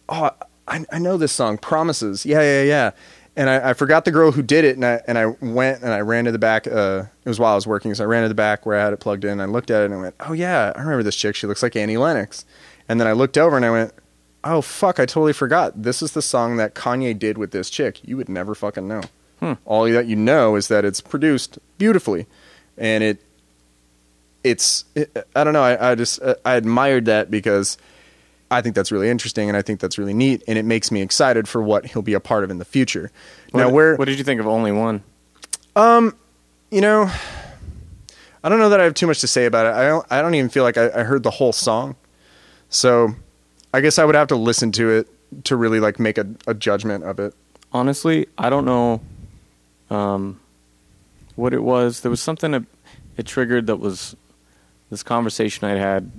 oh, I know this song, Promises. Yeah. And I forgot the girl who did it, and I went and I ran to the back. It was while I was working, so I ran to the back where I had it plugged in. And I looked at it and I went, oh yeah, I remember this chick. She looks like Annie Lennox. And then I looked over and I went, oh fuck, I totally forgot. This is the song that Kanye did with this chick. You would never fucking know. All that you know is that it's produced beautifully, and it's I don't know. I admired that because I think that's really interesting, and I think that's really neat, and it makes me excited for what he'll be a part of in the future. What did you think of Only One? You know, I don't know that I have too much to say about it. I don't even feel like I heard the whole song, so I guess I would have to listen to it to really like make a judgment of it. Honestly, I don't know what it was. There was something it triggered that was this conversation I had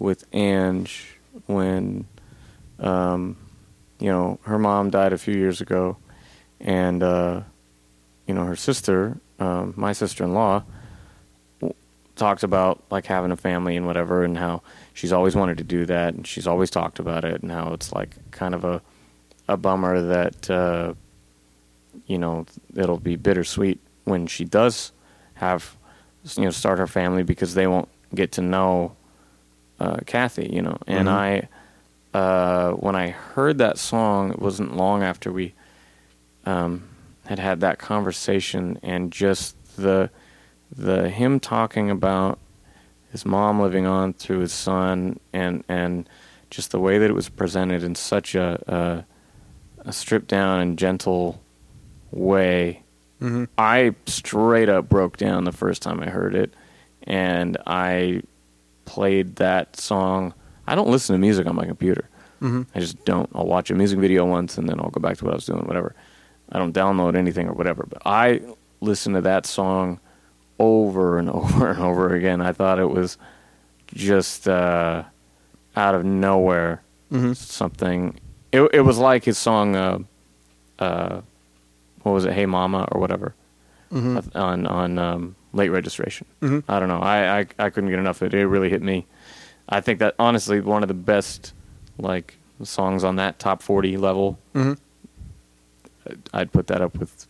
with Ange when, you know, her mom died a few years ago and, you know, her sister, my sister-in-law, talked about like having a family and whatever and how she's always wanted to do that and she's always talked about it and how it's like kind of a bummer that, you know, it'll be bittersweet when she does have, you know, start her family because they won't get to know Kathy, you know, and I when I heard that song, it wasn't long after we had that conversation, and just the him talking about his mom living on through his son, and just the way that it was presented in such a stripped down and gentle way, I straight up broke down the first time I heard it, and I played that song. I don't listen to music on my computer. I just don't. I'll watch a music video once and then I'll go back to what I was doing, whatever. I don't download anything or whatever, but I listened to that song over and over and over again. I thought it was just out of nowhere something. It was like his song what was it, Hey Mama or whatever, on Late Registration. I don't know. I couldn't get enough of it. It really hit me. I think that honestly one of the best like songs on that top 40 level. I'd put that up with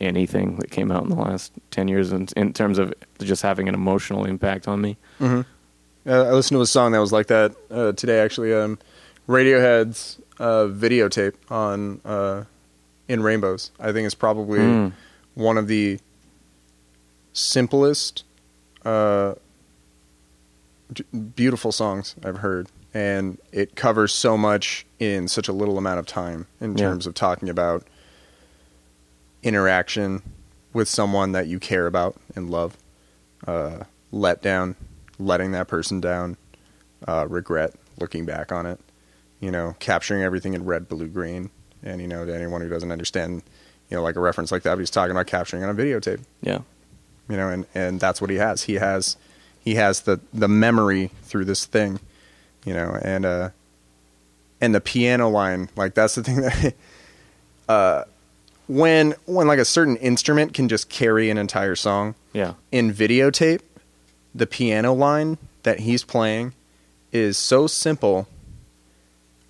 anything that came out in the last 10 years in terms of just having an emotional impact on me. I listened to a song that was like that today actually. Radiohead's Videotape on In Rainbows. I think it's probably one of the simplest beautiful songs I've heard, and it covers so much in such a little amount of time in terms of talking about interaction with someone that you care about and love, let down, letting that person down, regret, looking back on it, you know, capturing everything in red, blue, green. And, you know, to anyone who doesn't understand, you know, like a reference like that, but he's talking about capturing on a videotape. Yeah. You know, and that's what he has. He has the memory through this thing, you know, and the piano line, like that's the thing that, when like a certain instrument can just carry an entire song. Yeah. In Videotape, the piano line that he's playing is so simple,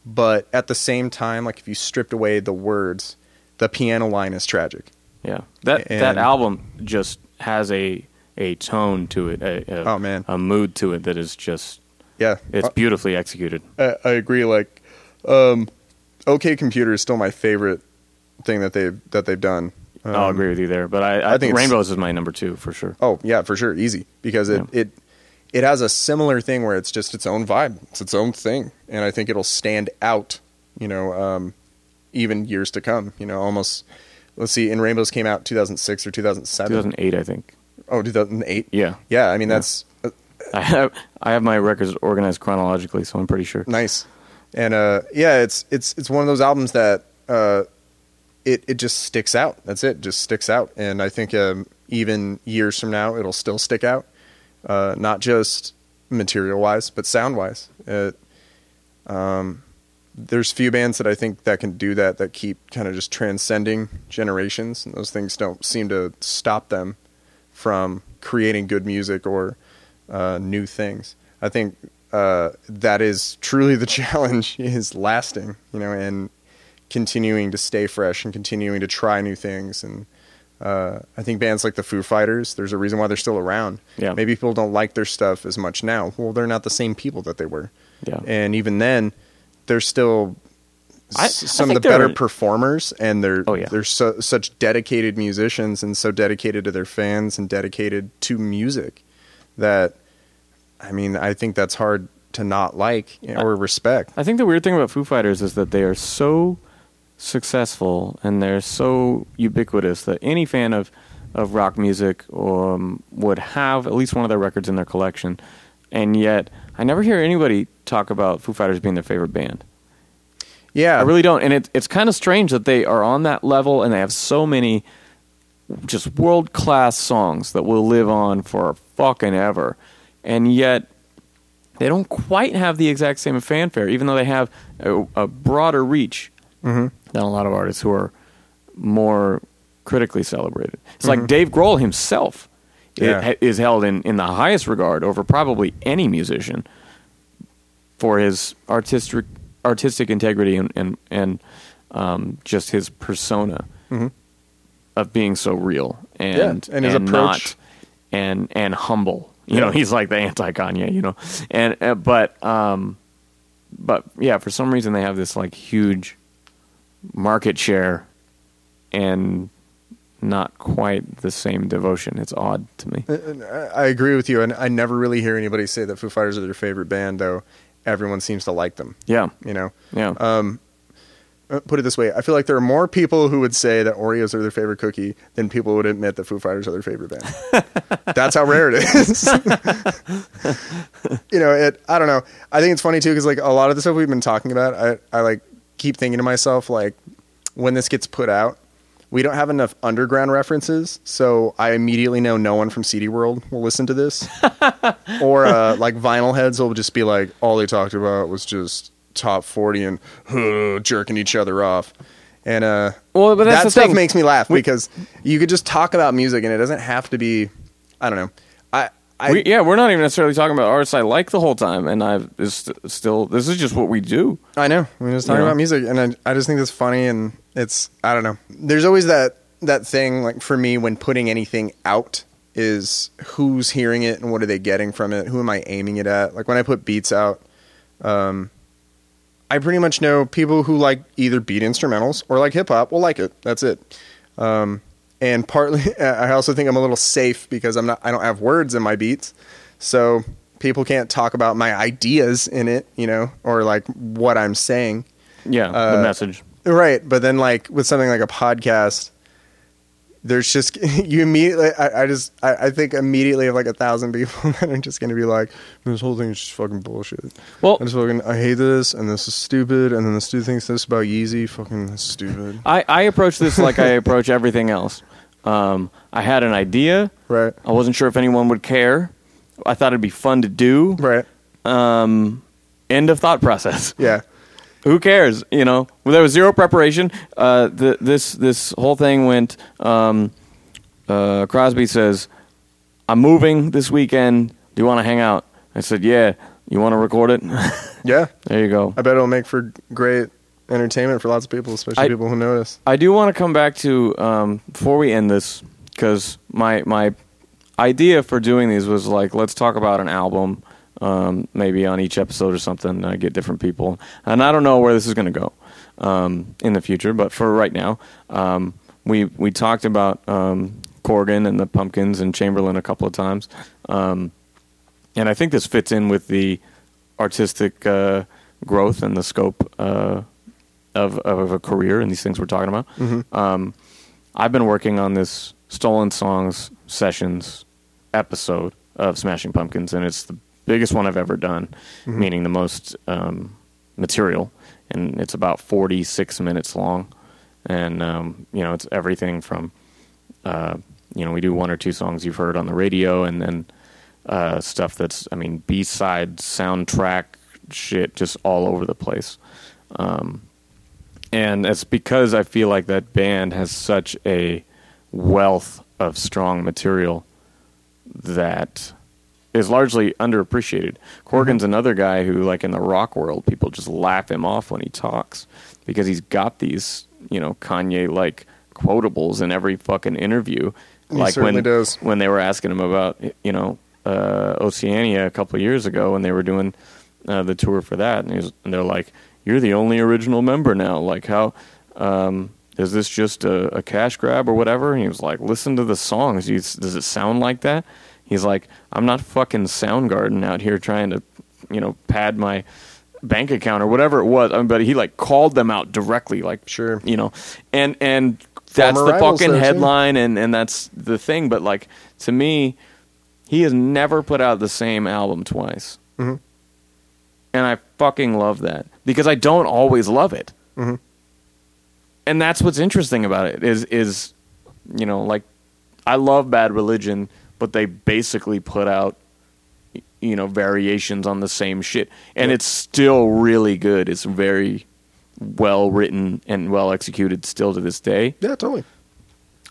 but at the same time, like if you stripped away the words, the piano line is tragic. Yeah. That album just has a tone to it, a mood to it that is just, it's beautifully executed. I agree. Like, OK Computer is still my favorite thing that they've done. I'll agree with you there, but I think Rainbows is my number 2 for sure. Oh yeah, for sure. Easy. Because it has a similar thing where it's just its own vibe. It's its own thing. And I think it'll stand out, you know, even years to come, you know, almost. Let's see, In Rainbows came out 2006 or 2007. 2008, I think. Oh, 2008? Yeah. Yeah, I mean, that's... I have my records organized chronologically, so I'm pretty sure. Nice. And, it's one of those albums that it just sticks out. That's it. Just sticks out. And I think even years from now, it'll still stick out. Not just material-wise, but sound-wise. There's few bands that I think that can do that keep kind of just transcending generations, and those things don't seem to stop them from creating good music or new things. I think that is truly the challenge, is lasting, you know, and continuing to stay fresh and continuing to try new things. And I think bands like the Foo Fighters, there's a reason why they're still around. Yeah. Maybe people don't like their stuff as much now. Well, they're not the same people that they were. Yeah. And even then, they're still some of the better performers, and they're such dedicated musicians and so dedicated to their fans and dedicated to music that, I mean, I think that's hard to not like or respect. I think the weird thing about Foo Fighters is that they are so successful and they're so ubiquitous that any fan of rock music would have at least one of their records in their collection. And yet I never hear anybody talk about Foo Fighters being their favorite band. Yeah. I really don't. And it's kind of strange that they are on that level and they have so many just world-class songs that will live on for fucking ever. And yet they don't quite have the exact same fanfare, even though they have a broader reach than a lot of artists who are more critically celebrated. It's like Dave Grohl himself is held in the highest regard over probably any musician for his artistic integrity and just his persona of being so real and his approach, not, and humble. You know, he's like the anti-Kanye, you know. And but yeah, for some reason they have this like huge market share and not quite the same devotion. It's odd to me. I agree with you, and I never really hear anybody say that Foo Fighters are their favorite band, though everyone seems to like them. Yeah. You know? Yeah. Put it this way. I feel like there are more people who would say that Oreos are their favorite cookie than people would admit that Foo Fighters are their favorite band. That's how rare it is. You know, I don't know. I think it's funny, too, because, like, a lot of the stuff we've been talking about, I like, keep thinking to myself, like, when this gets put out, we don't have enough underground references, so I immediately know no one from CD World will listen to this. Or, like, vinyl heads will just be like, all they talked about was just top 40 and jerking each other off. And well, but that stuff makes me laugh, because you could just talk about music, and it doesn't have to be, I don't know. We're not even necessarily talking about artists I like the whole time, and this is just what we do. I know. We're just talking about music, and I just think that's funny, and it's, I don't know. There's always that thing, like, for me, when putting anything out, is who's hearing it and what are they getting from it? Who am I aiming it at? Like, when I put beats out, I pretty much know people who like either beat instrumentals or like hip-hop will like it. That's it. And partly, I also think I'm a little safe because I don't have words in my beats. So people can't talk about my ideas in it, you know, or like what I'm saying. Yeah, the message. Right. But then like with something like a podcast, there's just, you immediately, I think immediately of like 1,000 people that are just going to be like, this whole thing is just fucking bullshit. Well, I hate this, and this is stupid, and then this dude thinks this about Yeezy, fucking that's stupid. I approach this like I approach everything else. I had an idea. Right. I wasn't sure if anyone would care. I thought it'd be fun to do. Right. End of thought process. Yeah. Who cares? You know, well, there was zero preparation. This whole thing went. Crosby says, "I'm moving this weekend. Do you want to hang out?" I said, "Yeah." You want to record it? Yeah. There you go. I bet it'll make for great entertainment for lots of people, especially people who notice. I do want to come back to before we end this, because my idea for doing these was like, let's talk about an album. Maybe on each episode or something, I get different people, and I don't know where this is going to go in the future. But for right now, we talked about Corgan and the Pumpkins and Chamberlain a couple of times, and I think this fits in with the artistic growth and the scope of a career and these things we're talking about. Mm-hmm. I've been working on this Stolen Songs Sessions episode of Smashing Pumpkins, and it's the biggest one I've ever done, mm-hmm. meaning the most material, and it's about 46 minutes long, and you know, it's everything from you know, we do one or two songs you've heard on the radio, and then stuff that's, I mean, B-side, soundtrack shit, just all over the place, and it's because I feel like that band has such a wealth of strong material that is largely underappreciated. Corgan's another guy who, like, in the rock world, people just laugh him off when he talks, because he's got these, you know, Kanye-like quotables in every fucking interview. He like certainly does. When they were asking him about, you know, Oceania a couple of years ago when they were doing the tour for that, and they're like, "You're the only original member now. Like, how is this just a cash grab or whatever?" And he was like, "Listen to the songs. Does it sound like that?" He's like, "I'm not fucking Soundgarden out here trying to, you know, pad my bank account," or whatever it was. I mean, but he, like, called them out directly, like, sure, you know, and that's the fucking headline, and that's the thing. But, like, to me, he has never put out the same album twice. Mm-hmm. And I fucking love that, because I don't always love it. Mm-hmm. And that's what's interesting about it is, you know, like, I love Bad Religion, but they basically put out, you know, variations on the same shit. And it's still really good. It's very well written and well executed still to this day. Yeah, totally.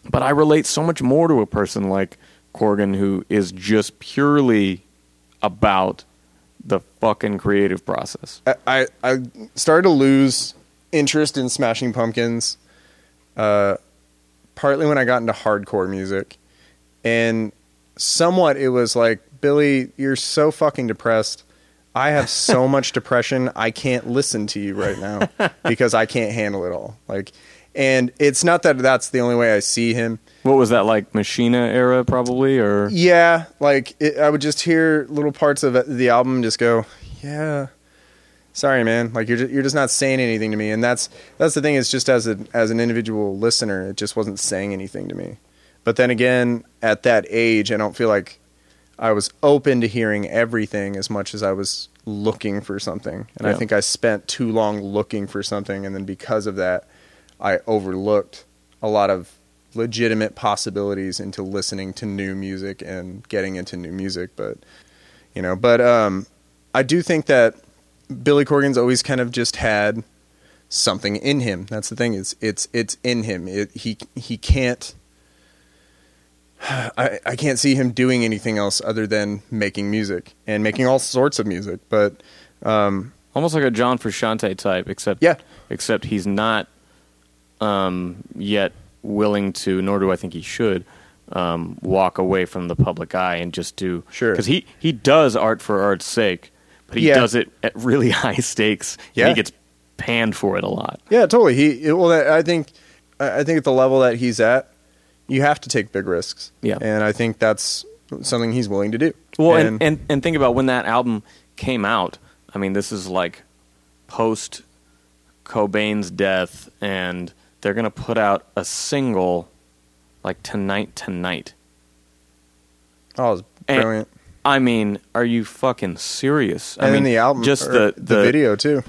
But I relate so much more to a person like Corgan, who is just purely about the fucking creative process. I started to lose interest in Smashing Pumpkins partly when I got into hardcore music. And somewhat it was like, Billy, you're so fucking depressed. I have so much depression. I can't listen to you right now because I can't handle it all. Like, and it's not that that's the only way I see him. What was that, like, Machina era probably? Or yeah, like I would just hear little parts of the album and just go, yeah, sorry, man. Like, you're just not saying anything to me. And that's the thing. It's just as an individual listener, it just wasn't saying anything to me. But then again, at that age, I don't feel like I was open to hearing everything as much as I was looking for something. And yeah. I think I spent too long looking for something. And then because of that, I overlooked a lot of legitimate possibilities into listening to new music and getting into new music. But, you know, I do think that Billy Corgan's always kind of just had something in him. That's the thing, is it's in him. He can't. I can't see him doing anything else other than making music and making all sorts of music, but almost like a John Frusciante type, except he's not yet willing to, nor do I think he should, walk away from the public eye and just do, sure, because he does art for art's sake, but he does it at really high stakes. Yeah, and he gets panned for it a lot. Yeah, totally. I think at the level that he's at, you have to take big risks. Yeah. And I think that's something he's willing to do. Well, and think about when that album came out. I mean, this is like post Cobain's death, and they're going to put out a single like Tonight. Oh, it's brilliant. And, I mean, are you fucking serious? I mean, then the album, just the video too.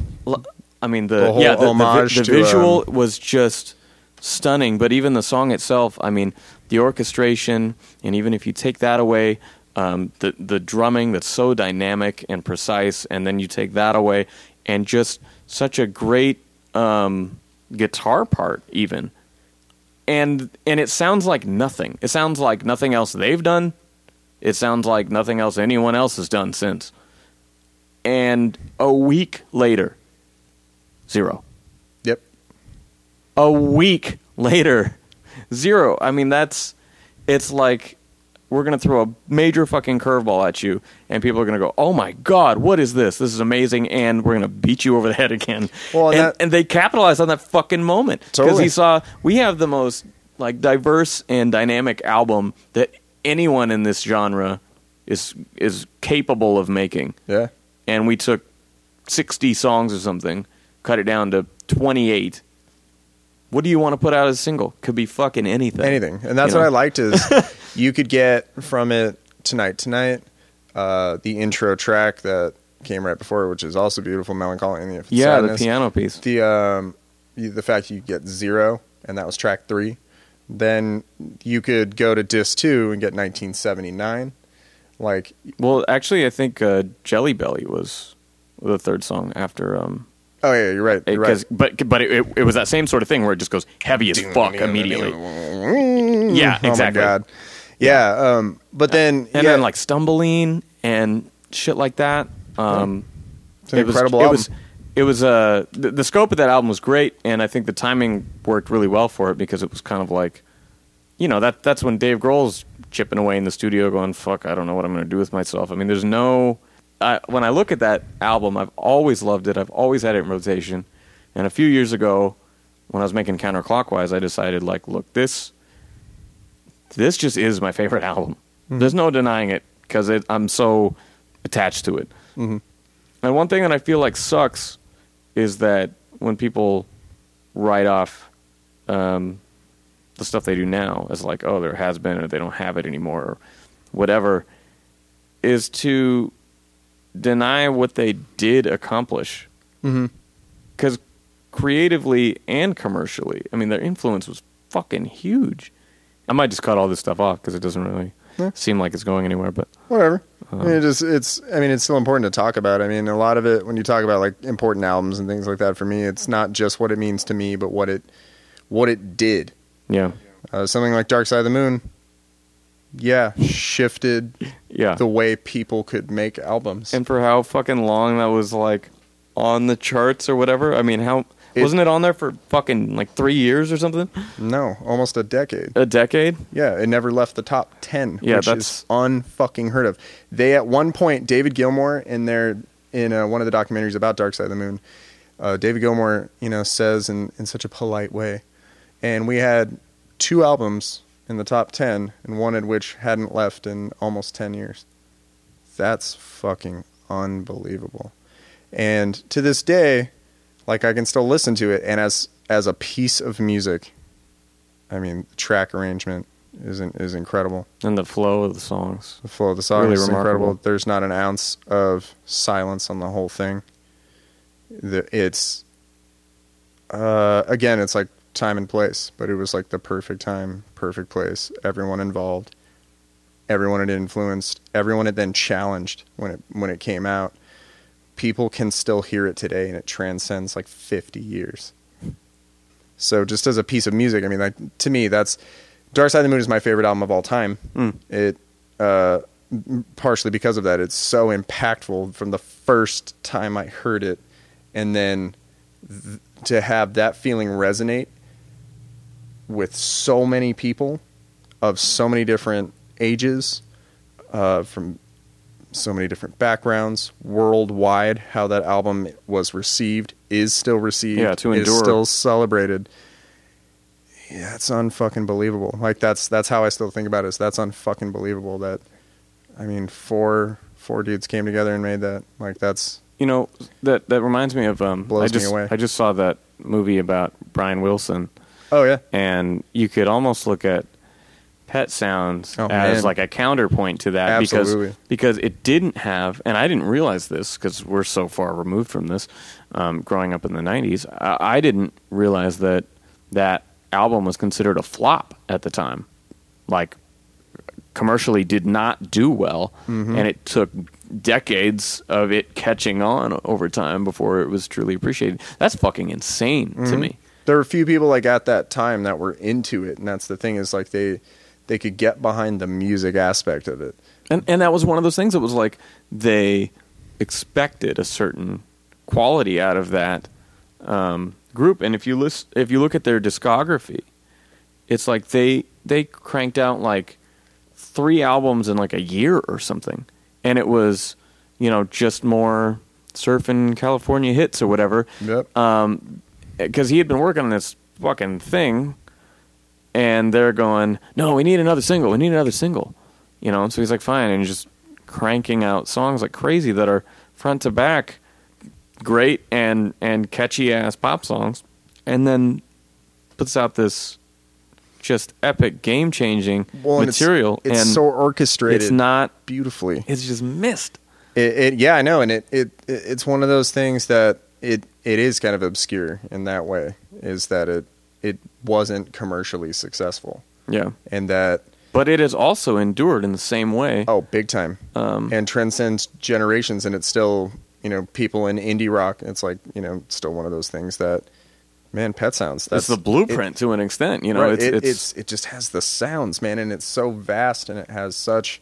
I mean, the homage the visual was just stunning, but even the song itself, I mean, the orchestration, and even if you take that away, the drumming that's so dynamic and precise, and then you take that away, and just such a great guitar part even. And it sounds like nothing. It sounds like nothing else they've done. It sounds like nothing else anyone else has done since. And a week later, Zero. Yep. A week later, Zero. I mean, it's like we're going to throw a major fucking curveball at you, and people are going to go, oh my God, what is this? This is amazing, and we're going to beat you over the head again. Well, and they capitalized on that fucking moment. Because totally. He saw, we have the most like diverse and dynamic album that anyone in this genre is capable of making. Yeah. And we took 60 songs or something, cut it down to 28. What do you want to put out as a single? Could be fucking anything. Anything. And that's what I liked is you could get from it Tonight, the intro track that came right before, which is also beautiful, Melancholy and the Infinite Sadness. The piano piece. The fact you get Zero, and that was track 3. Then you could go to disc 2 and get 1979. Like, well, actually, I think Jelly Belly was the third song after. Oh yeah, you're right. You're right. But it was that same sort of thing where it just goes heavy as fuck immediately. Yeah, exactly. Oh my God. Yeah. But then then like Stumbling and shit like that. It's an incredible album. It was the scope of that album was great, and I think the timing worked really well for it because it was kind of like, that's when Dave Grohl's chipping away in the studio going, fuck, I don't know what I'm going to do with myself. I mean, there's no... when I look at that album, I've always loved it. I've always had it in rotation. And a few years ago, when I was making Counterclockwise, I decided, like, look, this just is my favorite album. Mm-hmm. There's no denying it because I'm so attached to it. Mm-hmm. And one thing that I feel like sucks is that when people write off the stuff they do now as like, oh, there has been, or they don't have it anymore, or whatever, is to deny what they did accomplish. Because creatively and commercially, I mean, their influence was fucking huge. I might just cut all this stuff off because it doesn't really seem like it's going anywhere, but whatever. I mean, it's still important to talk about. I mean, a lot of it, when you talk about like important albums and things like that, for me, it's not just what it means to me, but what it did. Yeah. Something like Dark Side of the Moon. Yeah. Shifted the way people could make albums. And for how fucking long that was like on the charts or whatever. I mean, wasn't it on there for fucking like 3 years or something? No, almost a decade. A decade? Yeah, it never left the top 10, which is unfucking heard of. They at one point, David Gilmour, in one of the documentaries about Dark Side of the Moon, David Gilmour, says in such a polite way, and we had 2 albums in the top 10, and one in which hadn't left in almost 10 years. That's fucking unbelievable. And to this day, like, I can still listen to it, and as a piece of music, I mean, the track arrangement is incredible. And the flow of the songs. The flow of the songs really is incredible. There's not an ounce of silence on the whole thing. It's, again, it's like time and place, but it was like the perfect time, perfect place. Everyone involved, everyone it influenced, everyone it then challenged when it came out. People can still hear it today, and it transcends like 50 years. So just as a piece of music, I mean, like, to me, that's Dark Side of the Moon is my favorite album of all time. It partially because of that. It's so impactful from the first time I heard it, and then to have that feeling resonate with so many people of so many different ages, from so many different backgrounds worldwide, how that album was received, is still received, to endure, is still celebrated. Yeah, it's unfucking believable. Like, that's how I still think about it. That's unfucking believable that I mean, four dudes came together and made that. Like, that's... You know, that reminds me of... Blows me away. I just saw that movie about Brian Wilson. Oh, yeah. And you could almost look at Pet Sounds as like a counterpoint to that. Absolutely. Because it didn't have... And I didn't realize this because we're so far removed from this. Growing up in the 90s, I didn't realize that that album was considered a flop at the time. Like... commercially did not do well, and it took decades of it catching on over time before it was truly appreciated. That's fucking insane to me. There were a few people like at that time that were into it, and that's the thing, is like they could get behind the music aspect of it. And that was one of those things that was like they expected a certain quality out of that group. And if you look at their discography, it's like they cranked out like 3 albums in like a year or something, and it was, you know, just more surfing California hits or whatever. Yep. Because he had been working on this fucking thing, and they're going, no, we need another single, you know. And so he's like, fine, and just cranking out songs like crazy that are front to back great and catchy ass pop songs, and then puts out this just epic, game-changing material. It's so orchestrated. It's not beautifully. It's just missed. Yeah, I know, and it's one of those things that it is kind of obscure in that way. Is that it wasn't commercially successful? Yeah, and that. But it has also endured in the same way. Oh, big time! And transcends generations, and it's still, you know, people in indie rock. It's like, you know, still one of those things that. Man, Pet Sounds. That's the blueprint to an extent, you know. Right, it just has the sounds, man, and it's so vast, and it has such.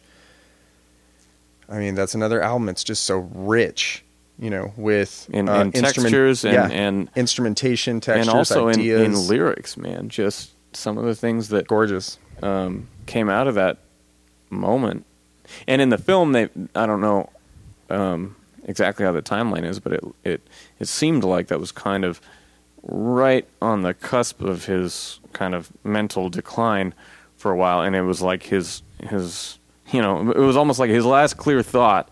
I mean, that's another album. It's just so rich, you know, with and textures and instrumentation, textures, and also ideas. In lyrics, man. Just some of the things that gorgeous came out of that moment, and in the film, I don't know exactly how the timeline is, but it seemed like that was kind of. Right on the cusp of his kind of mental decline for a while, and it was like his you know, it was almost like his last clear thought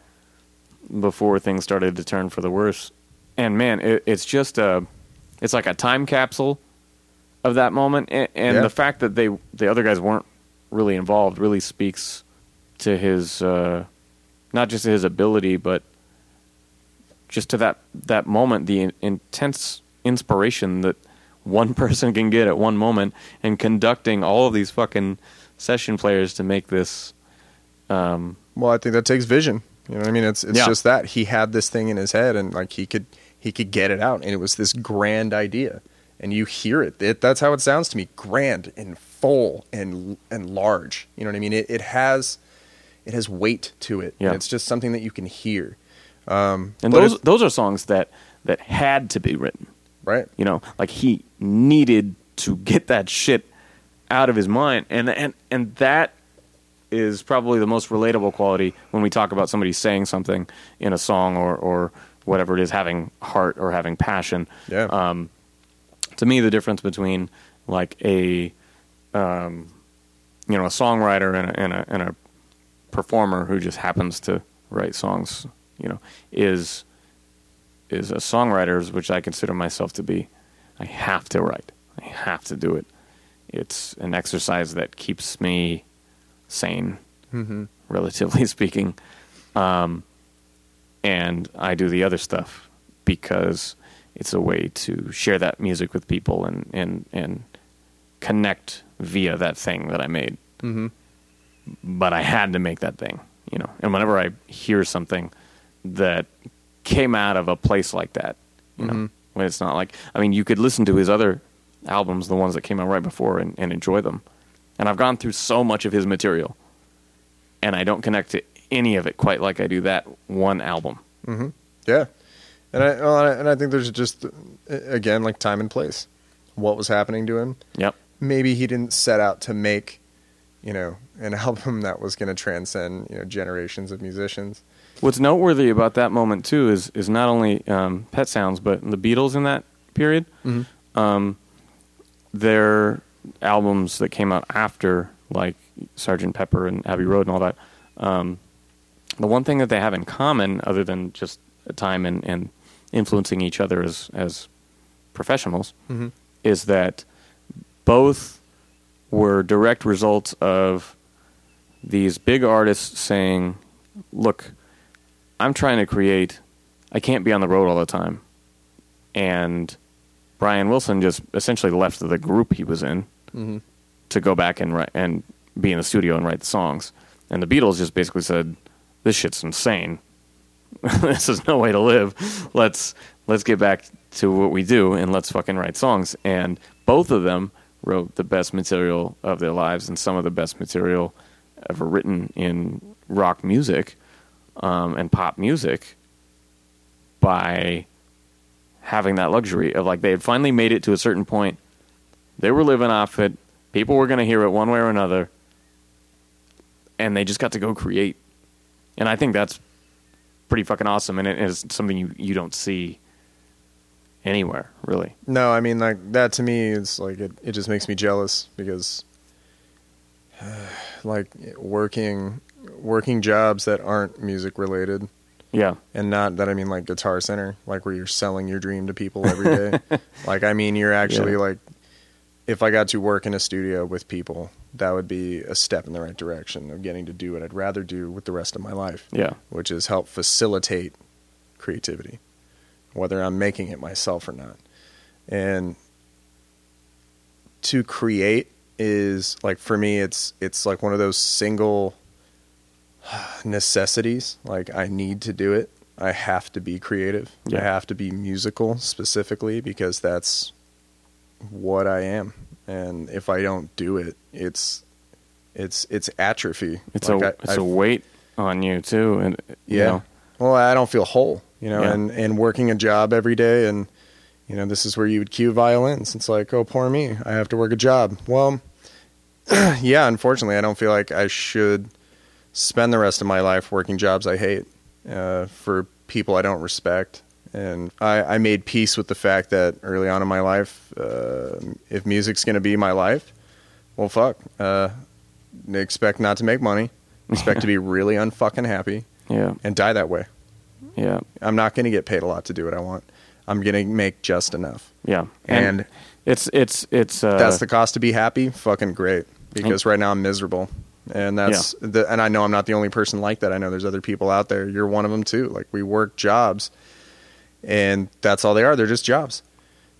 before things started to turn for the worse. And man, it's just it's like a time capsule of that moment, and the fact that the other guys weren't really involved really speaks to his not just to his ability, but just to that moment, the intense inspiration that one person can get at one moment, and conducting all of these fucking session players to make this well, I think that takes vision, you know what I mean? It's just that he had this thing in his head, and like he could get it out, and it was this grand idea, and you hear it that's how it sounds to me, grand and full and large, you know what I mean? It has weight to it, and it's just something that you can hear, and those are songs that had to be written. Right. You know, like he needed to get that shit out of his mind. And that is probably the most relatable quality when we talk about somebody saying something in a song or whatever it is, having heart or having passion. Yeah. To me, the difference between like a, you know, a songwriter and a performer who just happens to write songs, you know, is a songwriter's, which I consider myself to be. I have to write. I have to do it. It's an exercise that keeps me sane, relatively speaking. And I do the other stuff because it's a way to share that music with people and connect via that thing that I made. Mm-hmm. But I had to make that thing, you know. And whenever I hear something that came out of a place like that, you know, when it's not like, I mean, you could listen to his other albums, the ones that came out right before, and enjoy them. And I've gone through so much of his material, and I don't connect to any of it quite like I do that one album. Mm-hmm. Yeah. And I think there's just, again, like time and place, what was happening to him. Yep. Maybe he didn't set out to make, you know, an album that was going to transcend, you know, generations of musicians. What's noteworthy about that moment, too, is not only Pet Sounds, but the Beatles in that period. Mm-hmm. Their albums that came out after, like Sgt. Pepper and Abbey Road and all that, the one thing that they have in common, other than just time and influencing each other as professionals, mm-hmm. is that both were direct results of these big artists saying, look, I'm trying to create, I can't be on the road all the time. And Brian Wilson just essentially left the group he was in mm-hmm. to go back and write, and be in the studio and write the songs. And the Beatles just basically said, this shit's insane. This is no way to live. Let's get back to what we do and let's fucking write songs. And both of them wrote the best material of their lives and some of the best material ever written in rock music and pop music by having that luxury of, like, they had finally made it to a certain point. They were living off it. People were going to hear it one way or another. And they just got to go create. And I think that's pretty fucking awesome. And it is something you don't see anywhere, really. No, I mean, like, that to me is, like, it just makes me jealous because, like, working jobs that aren't music related. Yeah. And not that I mean, like, Guitar Center, like, where you're selling your dream to people every day. Like, I mean, you're actually, like, if I got to work in a studio with people, that would be a step in the right direction of getting to do what I'd rather do with the rest of my life. Yeah. Which is help facilitate creativity, whether I'm making it myself or not. And to create is, like, for me, it's like one of those single necessities. Like, I need to do it. I have to be creative. Yeah. I have to be musical specifically because that's what I am. And if I don't do it, it's atrophy. It's like a weight on you too. And yeah, you know. Well, I don't feel whole, you know, yeah. and working a job every day. And, you know, this is where you would cue violins. It's like, oh, poor me. I have to work a job. Well, yeah, unfortunately, I don't feel like I should spend the rest of my life working jobs I hate for people I don't respect. And I made peace with the fact that early on in my life, if music's going to be my life, well, fuck. Expect not to make money. Expect to be really unfucking happy. Yeah. And die that way. Yeah. I'm not going to get paid a lot to do what I want. I'm going to make just enough. Yeah. And it's that's the cost to be happy. Fucking great. Because right now I'm miserable. And that's and I know I'm not the only person like that. I know there's other people out there. You're one of them too. Like, we work jobs. And that's all they are. They're just jobs.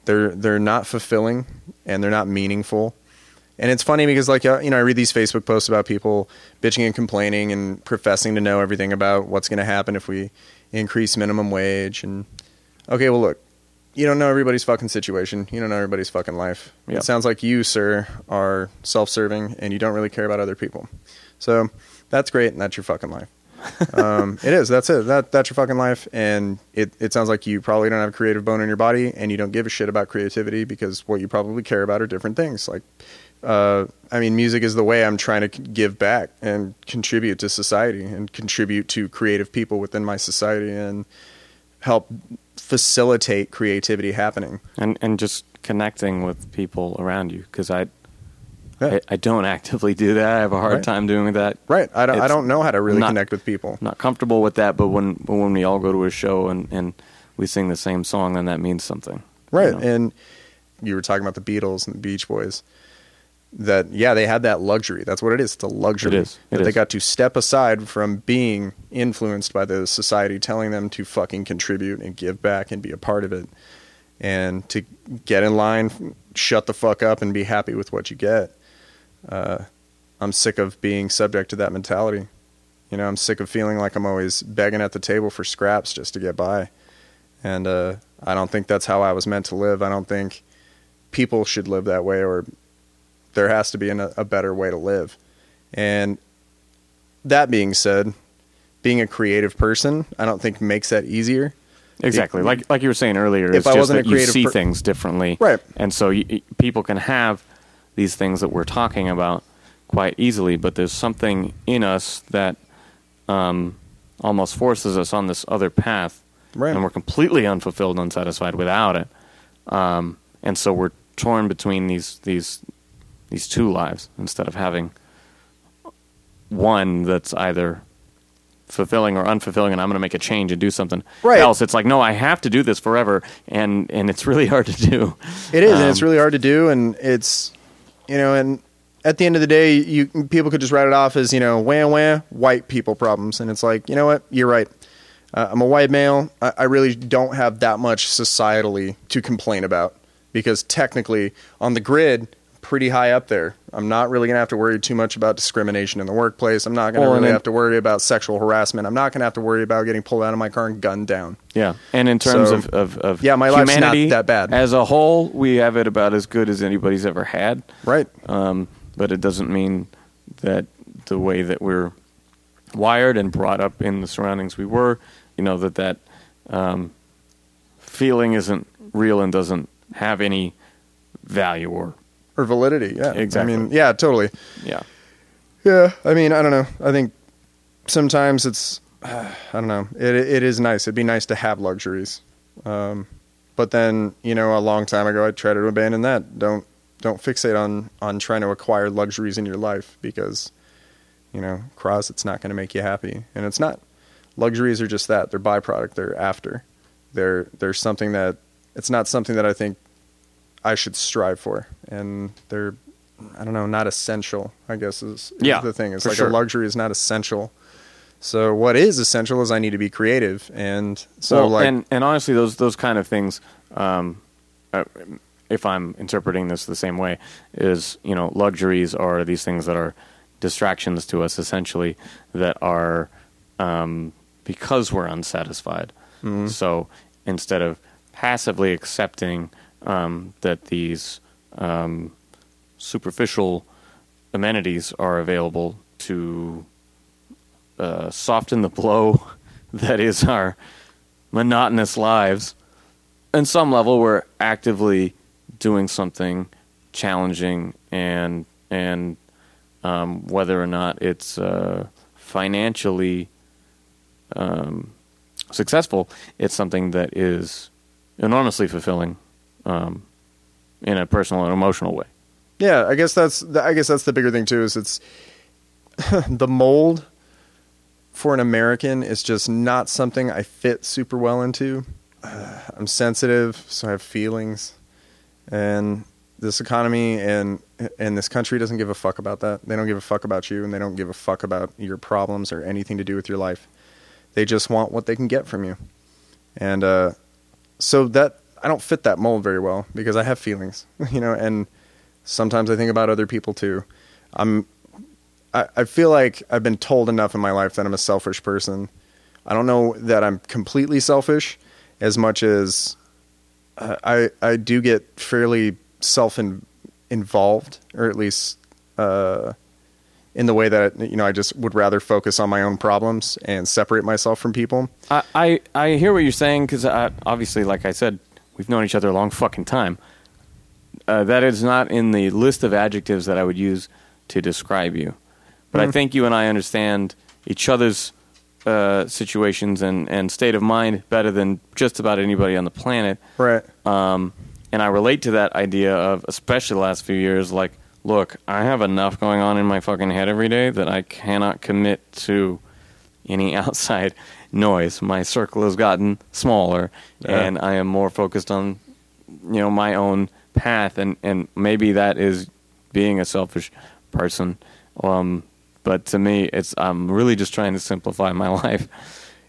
They're not fulfilling and they're not meaningful. And it's funny because, like, you know, I read these Facebook posts about people bitching and complaining and professing to know everything about what's going to happen if we increase minimum wage. And okay, well, look, you don't know everybody's fucking situation. You don't know everybody's fucking life. Yeah. It sounds like you, sir, are self-serving and you don't really care about other people. So that's great. And that's your fucking life. It is. That's it. That's your fucking life. And it sounds like you probably don't have a creative bone in your body and you don't give a shit about creativity because what you probably care about are different things. Like, I mean, music is the way I'm trying to give back and contribute to society and contribute to creative people within my society and help facilitate creativity happening. And just connecting with people around you. 'Cause I don't actively do that. I have a hard time doing that. Right. I don't know how to really connect with people. Not comfortable with that, but when we all go to a show and we sing the same song, then that means something. Right. You know? And you were talking about the Beatles and the Beach Boys. That, yeah, they had that luxury. That's what it is. It's a luxury. It is. They got to step aside from being influenced by the society telling them to fucking contribute and give back and be a part of it. And to get in line, shut the fuck up, and be happy with what you get. I'm sick of being subject to that mentality. You know, I'm sick of feeling like I'm always begging at the table for scraps just to get by. And I don't think that's how I was meant to live. I don't think people should live that way, or there has to be a better way to live. And that being said, being a creative person, I don't think makes that easier. Exactly. Like you were saying earlier, if it's I just wasn't that a creative you see things differently. Right. And so people can have these things that we're talking about quite easily, but there's something in us that almost forces us on this other path, right. And we're completely unfulfilled and unsatisfied without it. And so we're torn between these two lives instead of having one that's either fulfilling or unfulfilling, and I'm going to make a change and do something else. It's like, no, I have to do this forever, and it's really hard to do. It is, and it's really hard to do, and it's, you know, and at the end of the day, people could just write it off as, you know, white people problems, and it's like, you know what, you're right. I'm a white male. I really don't have that much societally to complain about, because technically on the grid, pretty high up there. I'm not really going to have to worry too much about discrimination in the workplace. I'm not going to have to worry about sexual harassment. I'm not going to have to worry about getting pulled out of my car and gunned down. Yeah. And in terms of yeah, my life's not that bad. As a whole, we have it about as good as anybody's ever had. Right. But it doesn't mean that the way that we're wired and brought up in the surroundings we were, you know, that feeling isn't real and doesn't have any value or validity. Yeah, exactly. I mean, yeah, totally. Yeah. Yeah. I mean, I don't know. I think sometimes it's, I don't know. It is nice. It'd be nice to have luxuries. But then, you know, a long time ago, I tried to abandon that. Don't fixate on trying to acquire luxuries in your life, because, you know, it's not going to make you happy. And it's not. Luxuries are just that. They're byproduct. They're after. They're something that, it's not something that I think I should strive for. And they're, I don't know, not essential, I guess is the thing. It's like, sure, a luxury is not essential. So what is essential is I need to be creative. And so and honestly, those kind of things, if I'm interpreting this the same way, is, you know, luxuries are these things that are distractions to us, essentially, that are, because we're unsatisfied. Mm-hmm. So instead of passively accepting that these superficial amenities are available to soften the blow that is our monotonous lives, on some level we're actively doing something challenging, and whether or not it's financially successful, it's something that is enormously fulfilling in a personal and emotional way. Yeah, I guess that's the bigger thing too, is it's the mold for an American is just not something I fit super well into. I'm sensitive, so I have feelings, and this economy and this country doesn't give a fuck about that. They don't give a fuck about you, and they don't give a fuck about your problems or anything to do with your life. They just want what they can get from you. And so that, I don't fit that mold very well, because I have feelings, you know, and sometimes I think about other people too. I feel like I've been told enough in my life that I'm a selfish person. I don't know that I'm completely selfish, as much as I do get fairly self-involved, or at least in the way that, you know, I just would rather focus on my own problems and separate myself from people. I hear what you're saying, because obviously, like I said, we've known each other a long fucking time. That is not in the list of adjectives that I would use to describe you. But I think you and I understand each other's situations and state of mind better than just about anybody on the planet. Right. And I relate to that idea of, especially the last few years, like, look, I have enough going on in my fucking head every day that I cannot commit to any outside noise. My circle has gotten smaller, and I am more focused on, you know, my own path, and maybe that is being a selfish person. But to me, I'm really just trying to simplify my life.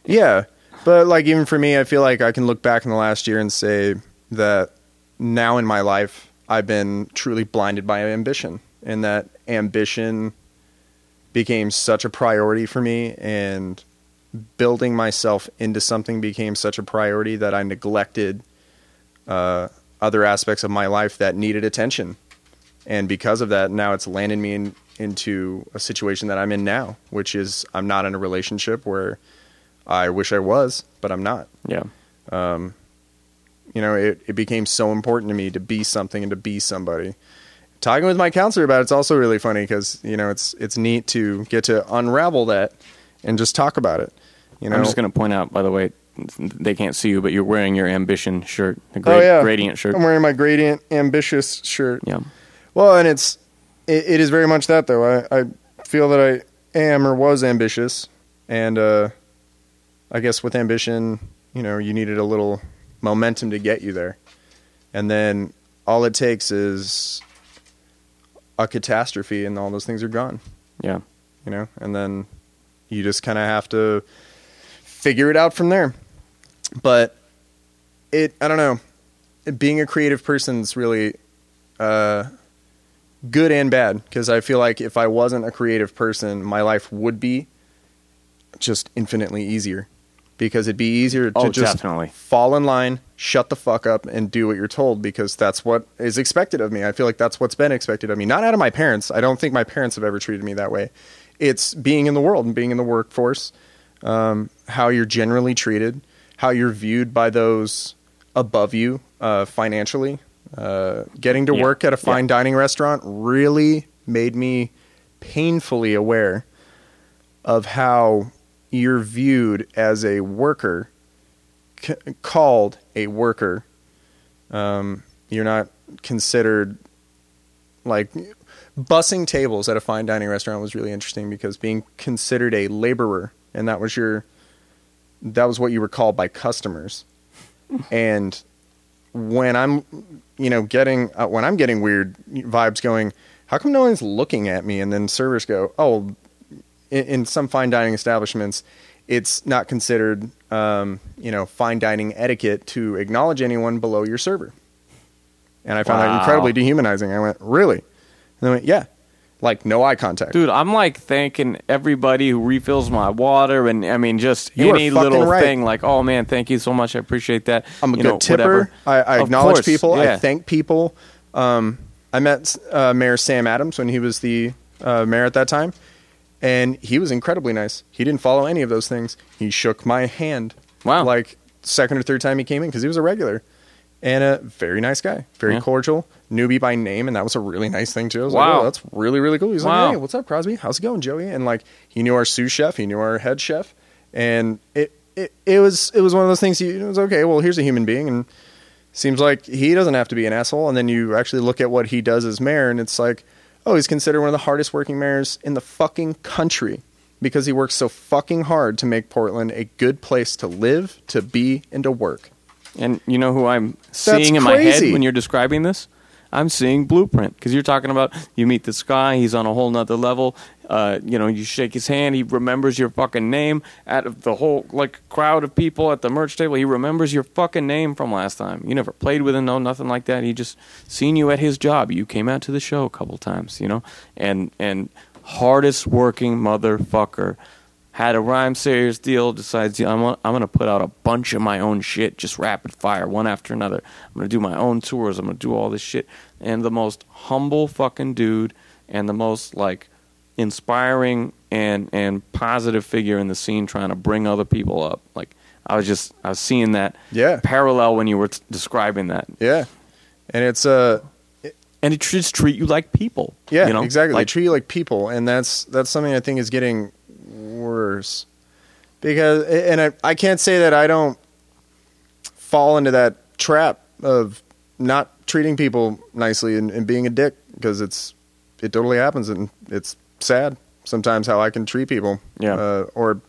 Yeah, but like, even for me, I feel like I can look back in the last year and say that now in my life, I've been truly blinded by ambition, and that ambition became such a priority for me, and building myself into something became such a priority that I neglected other aspects of my life that needed attention. And because of that, now it's landed me into a situation that I'm in now, which is, I'm not in a relationship where I wish I was, but I'm not. Yeah. You know, it became so important to me to be something and to be somebody. Talking with my counselor about it's also really funny, because, you know, it's neat to get to unravel that and just talk about it. You know, I'm just going to point out, by the way, they can't see you, but you're wearing your ambition shirt, the Gradient shirt. I'm wearing my Gradient ambitious shirt. Yeah. Well, and it is very much that, though. I feel that I am or was ambitious, And I guess with ambition, you know, you needed a little momentum to get you there. And then all it takes is a catastrophe and all those things are gone. Yeah. You know, and then you just kind of have to figure it out from there. But I don't know. Being a creative person's really good and bad, because I feel like if I wasn't a creative person, my life would be just infinitely easier, because it'd be easier to fall in line, shut the fuck up, and do what you're told, because that's what is expected of me. I feel like that's what's been expected of me. Not out of my parents. I don't think my parents have ever treated me that way. It's being in the world and being in the workforce, how you're generally treated, how you're viewed by those above you financially. Getting to work at a fine dining restaurant really made me painfully aware of how you're viewed as a worker, called a worker. You're not considered, like, bussing tables at a fine dining restaurant was really interesting, because being considered a laborer, and that was what you were called by customers. And when I'm, you know, getting weird vibes going, how come no one's looking at me? And then servers go, oh, in some fine dining establishments, it's not considered, you know, fine dining etiquette to acknowledge anyone below your server. And I found that incredibly dehumanizing. I went, really? And they went, yeah. Like, no eye contact. Dude, I'm, like, thanking everybody who refills my water, and, I mean, just any little thing. Like, oh, man, thank you so much. I appreciate that. I'm a good tipper. I acknowledge people. Yeah. I thank people. I met Mayor Sam Adams when he was the mayor at that time. And he was incredibly nice. He didn't follow any of those things. He shook my hand. Wow. Like, second or third time he came in, because he was a regular. And a very nice guy. Very cordial. Knew me by name, and that was a really nice thing, too. I was like, oh, that's really, really cool. He's like, hey, what's up, Crosby? How's it going, Joey? And, like, he knew our sous chef. He knew our head chef. And it was one of those things. It was, okay, well, here's a human being, and seems like he doesn't have to be an asshole. And then you actually look at what he does as mayor, and it's like, oh, he's considered one of the hardest working mayors in the fucking country, because he works so fucking hard to make Portland a good place to live, to be, and to work. And you know who I'm seeing in my head when you're describing this? I'm seeing Blueprint, because you're talking about you meet this guy, he's on a whole nother level. You know, you shake his hand, he remembers your fucking name. Out of the whole, like, crowd of people at the merch table, he remembers your fucking name from last time. You never played with him, no, nothing like that. He just seen you at his job. You came out to the show a couple times, you know? And hardest working motherfucker. Had a rhyme serious deal, decides, you know, I'm going to put out a bunch of my own shit, just rapid fire, one after another. I'm going to do my own tours. I'm going to do all this shit. And the most humble fucking dude, and the most, like, inspiring and positive figure in the scene, trying to bring other people up. Like, I was seeing that parallel when you were describing that. Yeah. And it's and it just treat you like people. Yeah, you know? Exactly. Like, they treat you like people. And that's something I think is getting worse, because I can't say that I don't fall into that trap of not treating people nicely and being a dick, because it totally happens, and it's sad sometimes how I can treat people or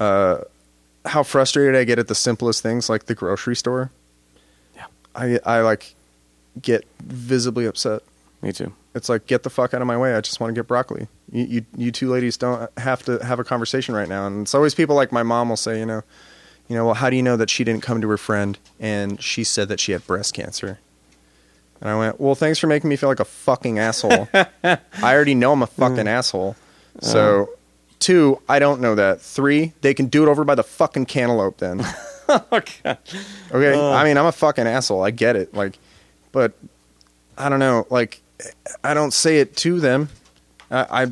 how frustrated I get at the simplest things, like the grocery store. I like get visibly upset. Me too. It's like, get the fuck out of my way. I just want to get broccoli. You two ladies don't have to have a conversation right now. And it's always people like my mom will say, you know, well, how do you know that she didn't come to her friend and she said that she had breast cancer? And I went, well, thanks for making me feel like a fucking asshole. I already know I'm a fucking asshole. So, 2, I don't know that. 3, they can do it over by the fucking cantaloupe then. Okay. I mean, I'm a fucking asshole. I get it. Like, but I don't know. Like, I don't say it to them. I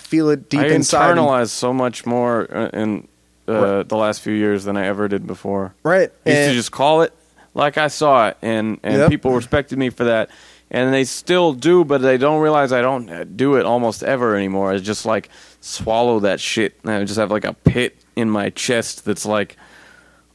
feel it deep inside. I internalized so much more in the last few years than I ever did before. Right. I used to just call it like I saw it, and people respected me for that. And they still do, but they don't realize I don't do it almost ever anymore. I just, like, swallow that shit, and I just have, like, a pit in my chest that's like,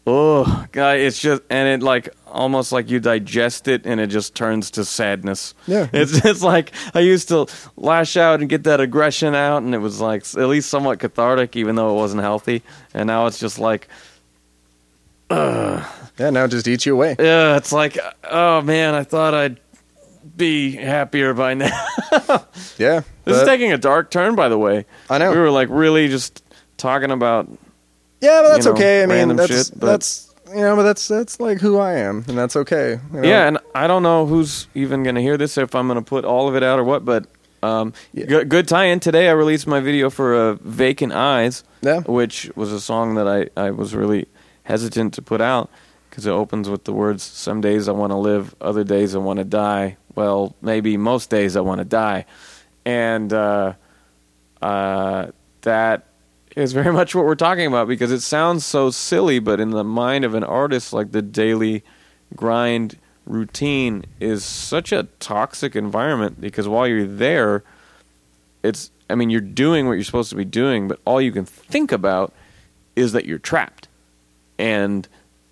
oh guy, it's just, and it like almost like you digest it and it just turns to sadness. Yeah, it's like I used to lash out and get that aggression out, and it was like at least somewhat cathartic, even though it wasn't healthy. And now it's just like, yeah, now it just eats you away. Yeah, it's like, oh man, I thought I'd be happier by now. Yeah, this is taking a dark turn, by the way. I know, we were like really just talking about. Yeah, but that's okay. I mean, that's like who I am, and that's okay. You know? Yeah, and I don't know who's even going to hear this, if I'm going to put all of it out or what, but good tie-in. Today I released my video for Vacant Eyes, which was a song that I was really hesitant to put out because it opens with the words, some days I want to live, other days I want to die. Well, maybe most days I want to die. And that... is very much what we're talking about, because it sounds so silly, but in the mind of an artist, like the daily grind routine is such a toxic environment, because while you're there, it's, I mean, you're doing what you're supposed to be doing, but all you can think about is that you're trapped. And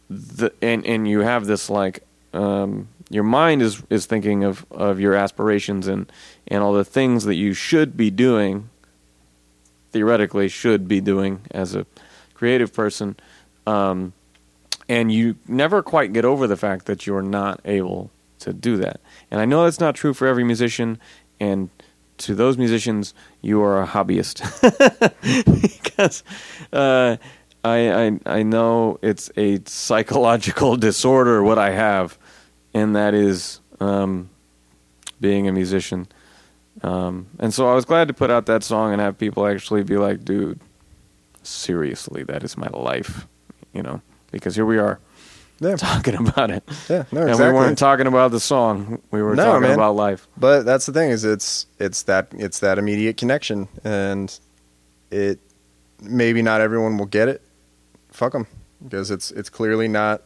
you have this like, your mind is thinking of your aspirations and all the things that you should be doing, theoretically should be doing as a creative person, and you never quite get over the fact that you're not able to do that. And I know that's not true for every musician, and to those musicians, you are a hobbyist. Because I know it's a psychological disorder what I have, and that is being a musician. And so I was glad to put out that song and have people actually be like, dude, seriously, that is my life, you know, because here we are talking about it. Yeah, no, and exactly. We weren't talking about the song. We were talking about life. But that's the thing, is it's that immediate connection, and it, maybe not everyone will get it. Fuck them, because it's clearly not,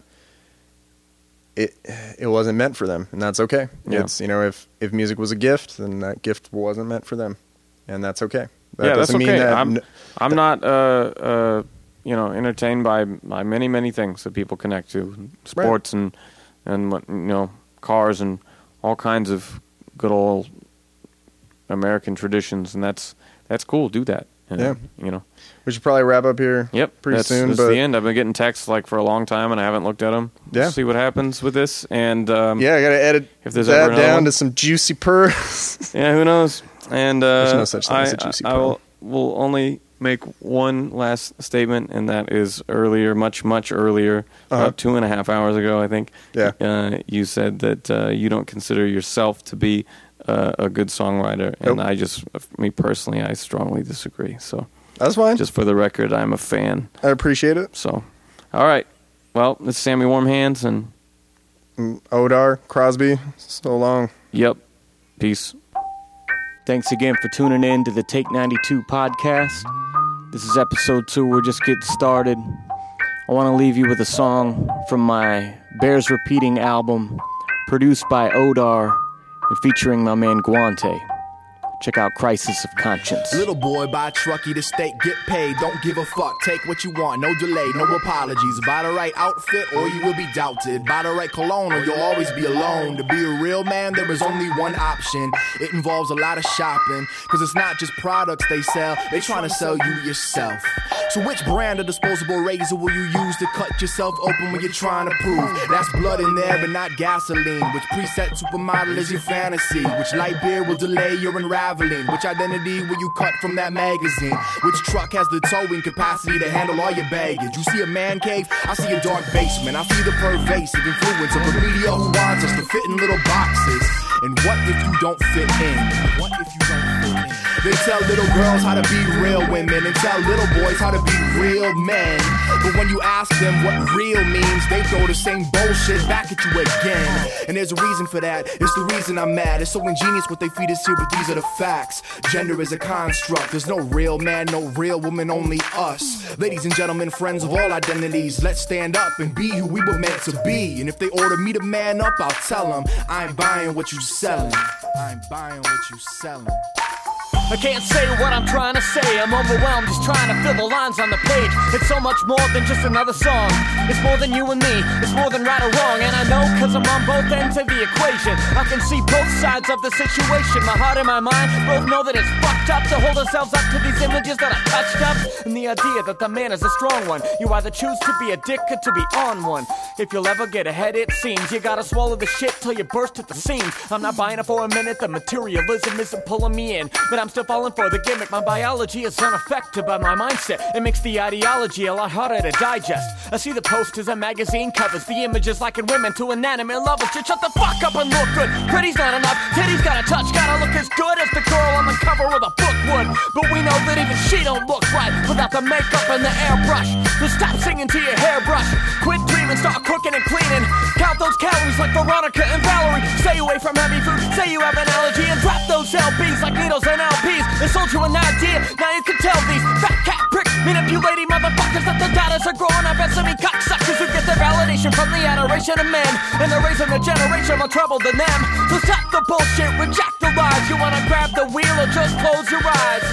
it wasn't meant for them, and that's okay. Yeah. It's, if music was a gift, then that gift wasn't meant for them, and that's okay. That doesn't mean that I'm not entertained by many, many things that people connect to, sports and cars and all kinds of good old American traditions, and that's cool. Do that. And we should probably wrap up here. Yep, pretty soon. That's the end. I've been getting texts like for a long time, and I haven't looked at them. Yeah, we'll see what happens with this. And I gotta edit if there's that down to some juicy purrs. Yeah, who knows? And there's no such thing as a juicy purr. I will only make one last statement, and that is earlier, much earlier, about 2.5 hours ago, I think. Yeah, you said that you don't consider yourself to be a good songwriter, and I strongly disagree. So that's fine. Just for the record, I'm a fan. I appreciate it. So, all right. Well, this is Sammy Warm Hands and Odar Crosby. So long. Yep. Peace. Thanks again for tuning in to the Take 92 podcast. This is episode 2. We're just getting started. I want to leave you with a song from my Bears Repeating album, produced by Odar, and featuring my man Guante. Check out Crisis of Conscience. Little boy, buy a truckie to state, get paid. Don't give a fuck, take what you want, no delay, no apologies. Buy the right outfit or you will be doubted. Buy the right cologne or you'll always be alone. To be a real man, there is only one option. It involves a lot of shopping, cause it's not just products they sell, they trying to sell you yourself. So which brand of disposable razor will you use to cut yourself open when you're trying to prove that's blood in there but not gasoline? Which preset supermodel is your fantasy? Which light beer will delay your unraveling? Which identity will you cut from that magazine? Which truck has the towing capacity to handle all your baggage? You see a man cave, I see a dark basement. I see the pervasive influence of the media who wants us to fit in little boxes. And what if you don't fit in? What if you don't fit in? They tell little girls how to be real women and tell little boys how to be real men. But when you ask them what real means, they throw the same bullshit back at you again. And there's a reason for that. It's the reason I'm mad. It's so ingenious what they feed us here, but these are the facts. Gender is a construct. There's no real man, no real woman, only us. Ladies and gentlemen, friends of all identities, let's stand up and be who we were meant to be. And if they order me to man up, I'll tell them I ain't buying what you selling. I ain't buying what you selling. I can't say what I'm trying to say. I'm overwhelmed just trying to fill the lines on the page. It's so much more than just another song. It's more than you and me. It's more than right or wrong. And I know cause I'm on both ends of the equation. I can see both sides of the situation. My heart and my mind both know that it's fucked up to hold ourselves up to these images that I touched up. And the idea that the man is a strong one. You either choose to be a dick or to be on one. If you'll ever get ahead, it seems you gotta swallow the shit till you burst at the seams. I'm not buying it for a minute. The materialism isn't pulling me in, but I'm still falling for the gimmick. My biology is unaffected by my mindset. It makes the ideology a lot harder to digest. I see the posters and magazine covers, the images liken women to inanimate lovers. Just shut the fuck up and look good. Pretty's not enough. Titty's gotta touch. Gotta look as good as the girl on the cover of the book would. But we know that even she don't look right without the makeup and the airbrush. So stop singing to your hairbrush. Quit dreaming, start cooking and cleaning. Count those calories like Veronica and Valerie. Stay away from heavy food. Say you have an allergy and drop those LBs like needles and LPs. They sold you an idea, now you can tell these fat cat pricks, manipulating motherfuckers that their daughters are growing up as semi cocksuckers who get their validation from the adoration of men, and they're raising a generation more trouble than them. So stop the bullshit, reject the lies. You wanna grab the wheel or just close your eyes?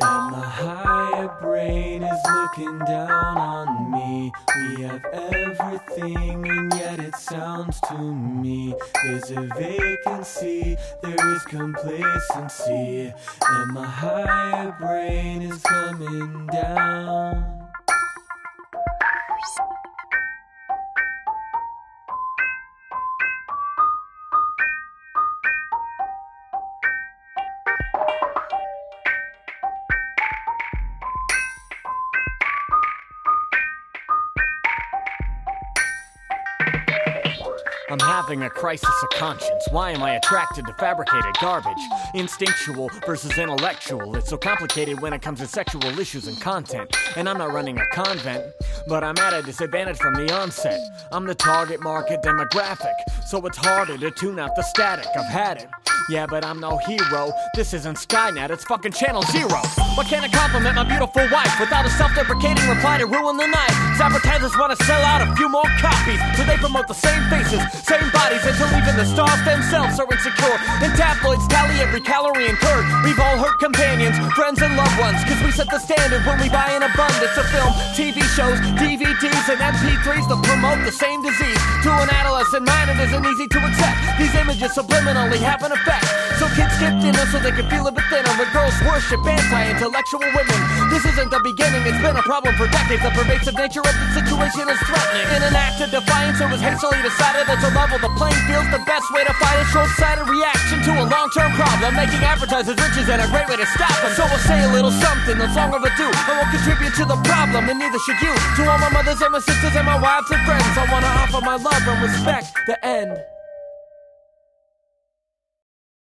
And the higher brain is looking down on me. We have everything and yet it sounds to me. There's a vacancy, there is complacency. And my higher brain is coming down. I'm having a crisis of conscience. Why am I attracted to fabricated garbage? Instinctual versus intellectual. It's so complicated when it comes to sexual issues and content. And I'm not running a convent, but I'm at a disadvantage from the onset. I'm the target market demographic, so it's harder to tune out the static. I've had it. Yeah, but I'm no hero. This isn't Skynet, it's fucking Channel Zero. Why can't I compliment my beautiful wife without a self-deprecating reply to ruin the night? Advertisers want to sell out a few more copies, so they promote the same faces, same bodies, until even the stars themselves are insecure. And tabloids tally every calorie incurred. We've all hurt companions, friends and loved ones, cause we set the standard when we buy an abundance of film, TV shows, DVDs and MP3s that promote the same disease. To an adolescent mind it isn't easy to accept. These images subliminally have an effect. So kids get thinner so they can feel a bit thinner. When girls worship anti-intellectual women. This isn't the beginning, it's been a problem for decades. The pervasive nature of the situation is threatening. In an act of defiance it was hastily decided that to level the playing field's the best way to fight a short-sighted reaction to a long-term problem. Making advertisers riches and a great way to stop them. So we'll say a little something that's long overdue, and we'll contribute to the problem, and neither should you. To all my mothers and my sisters and my wives and friends, I wanna offer my love and respect. The end.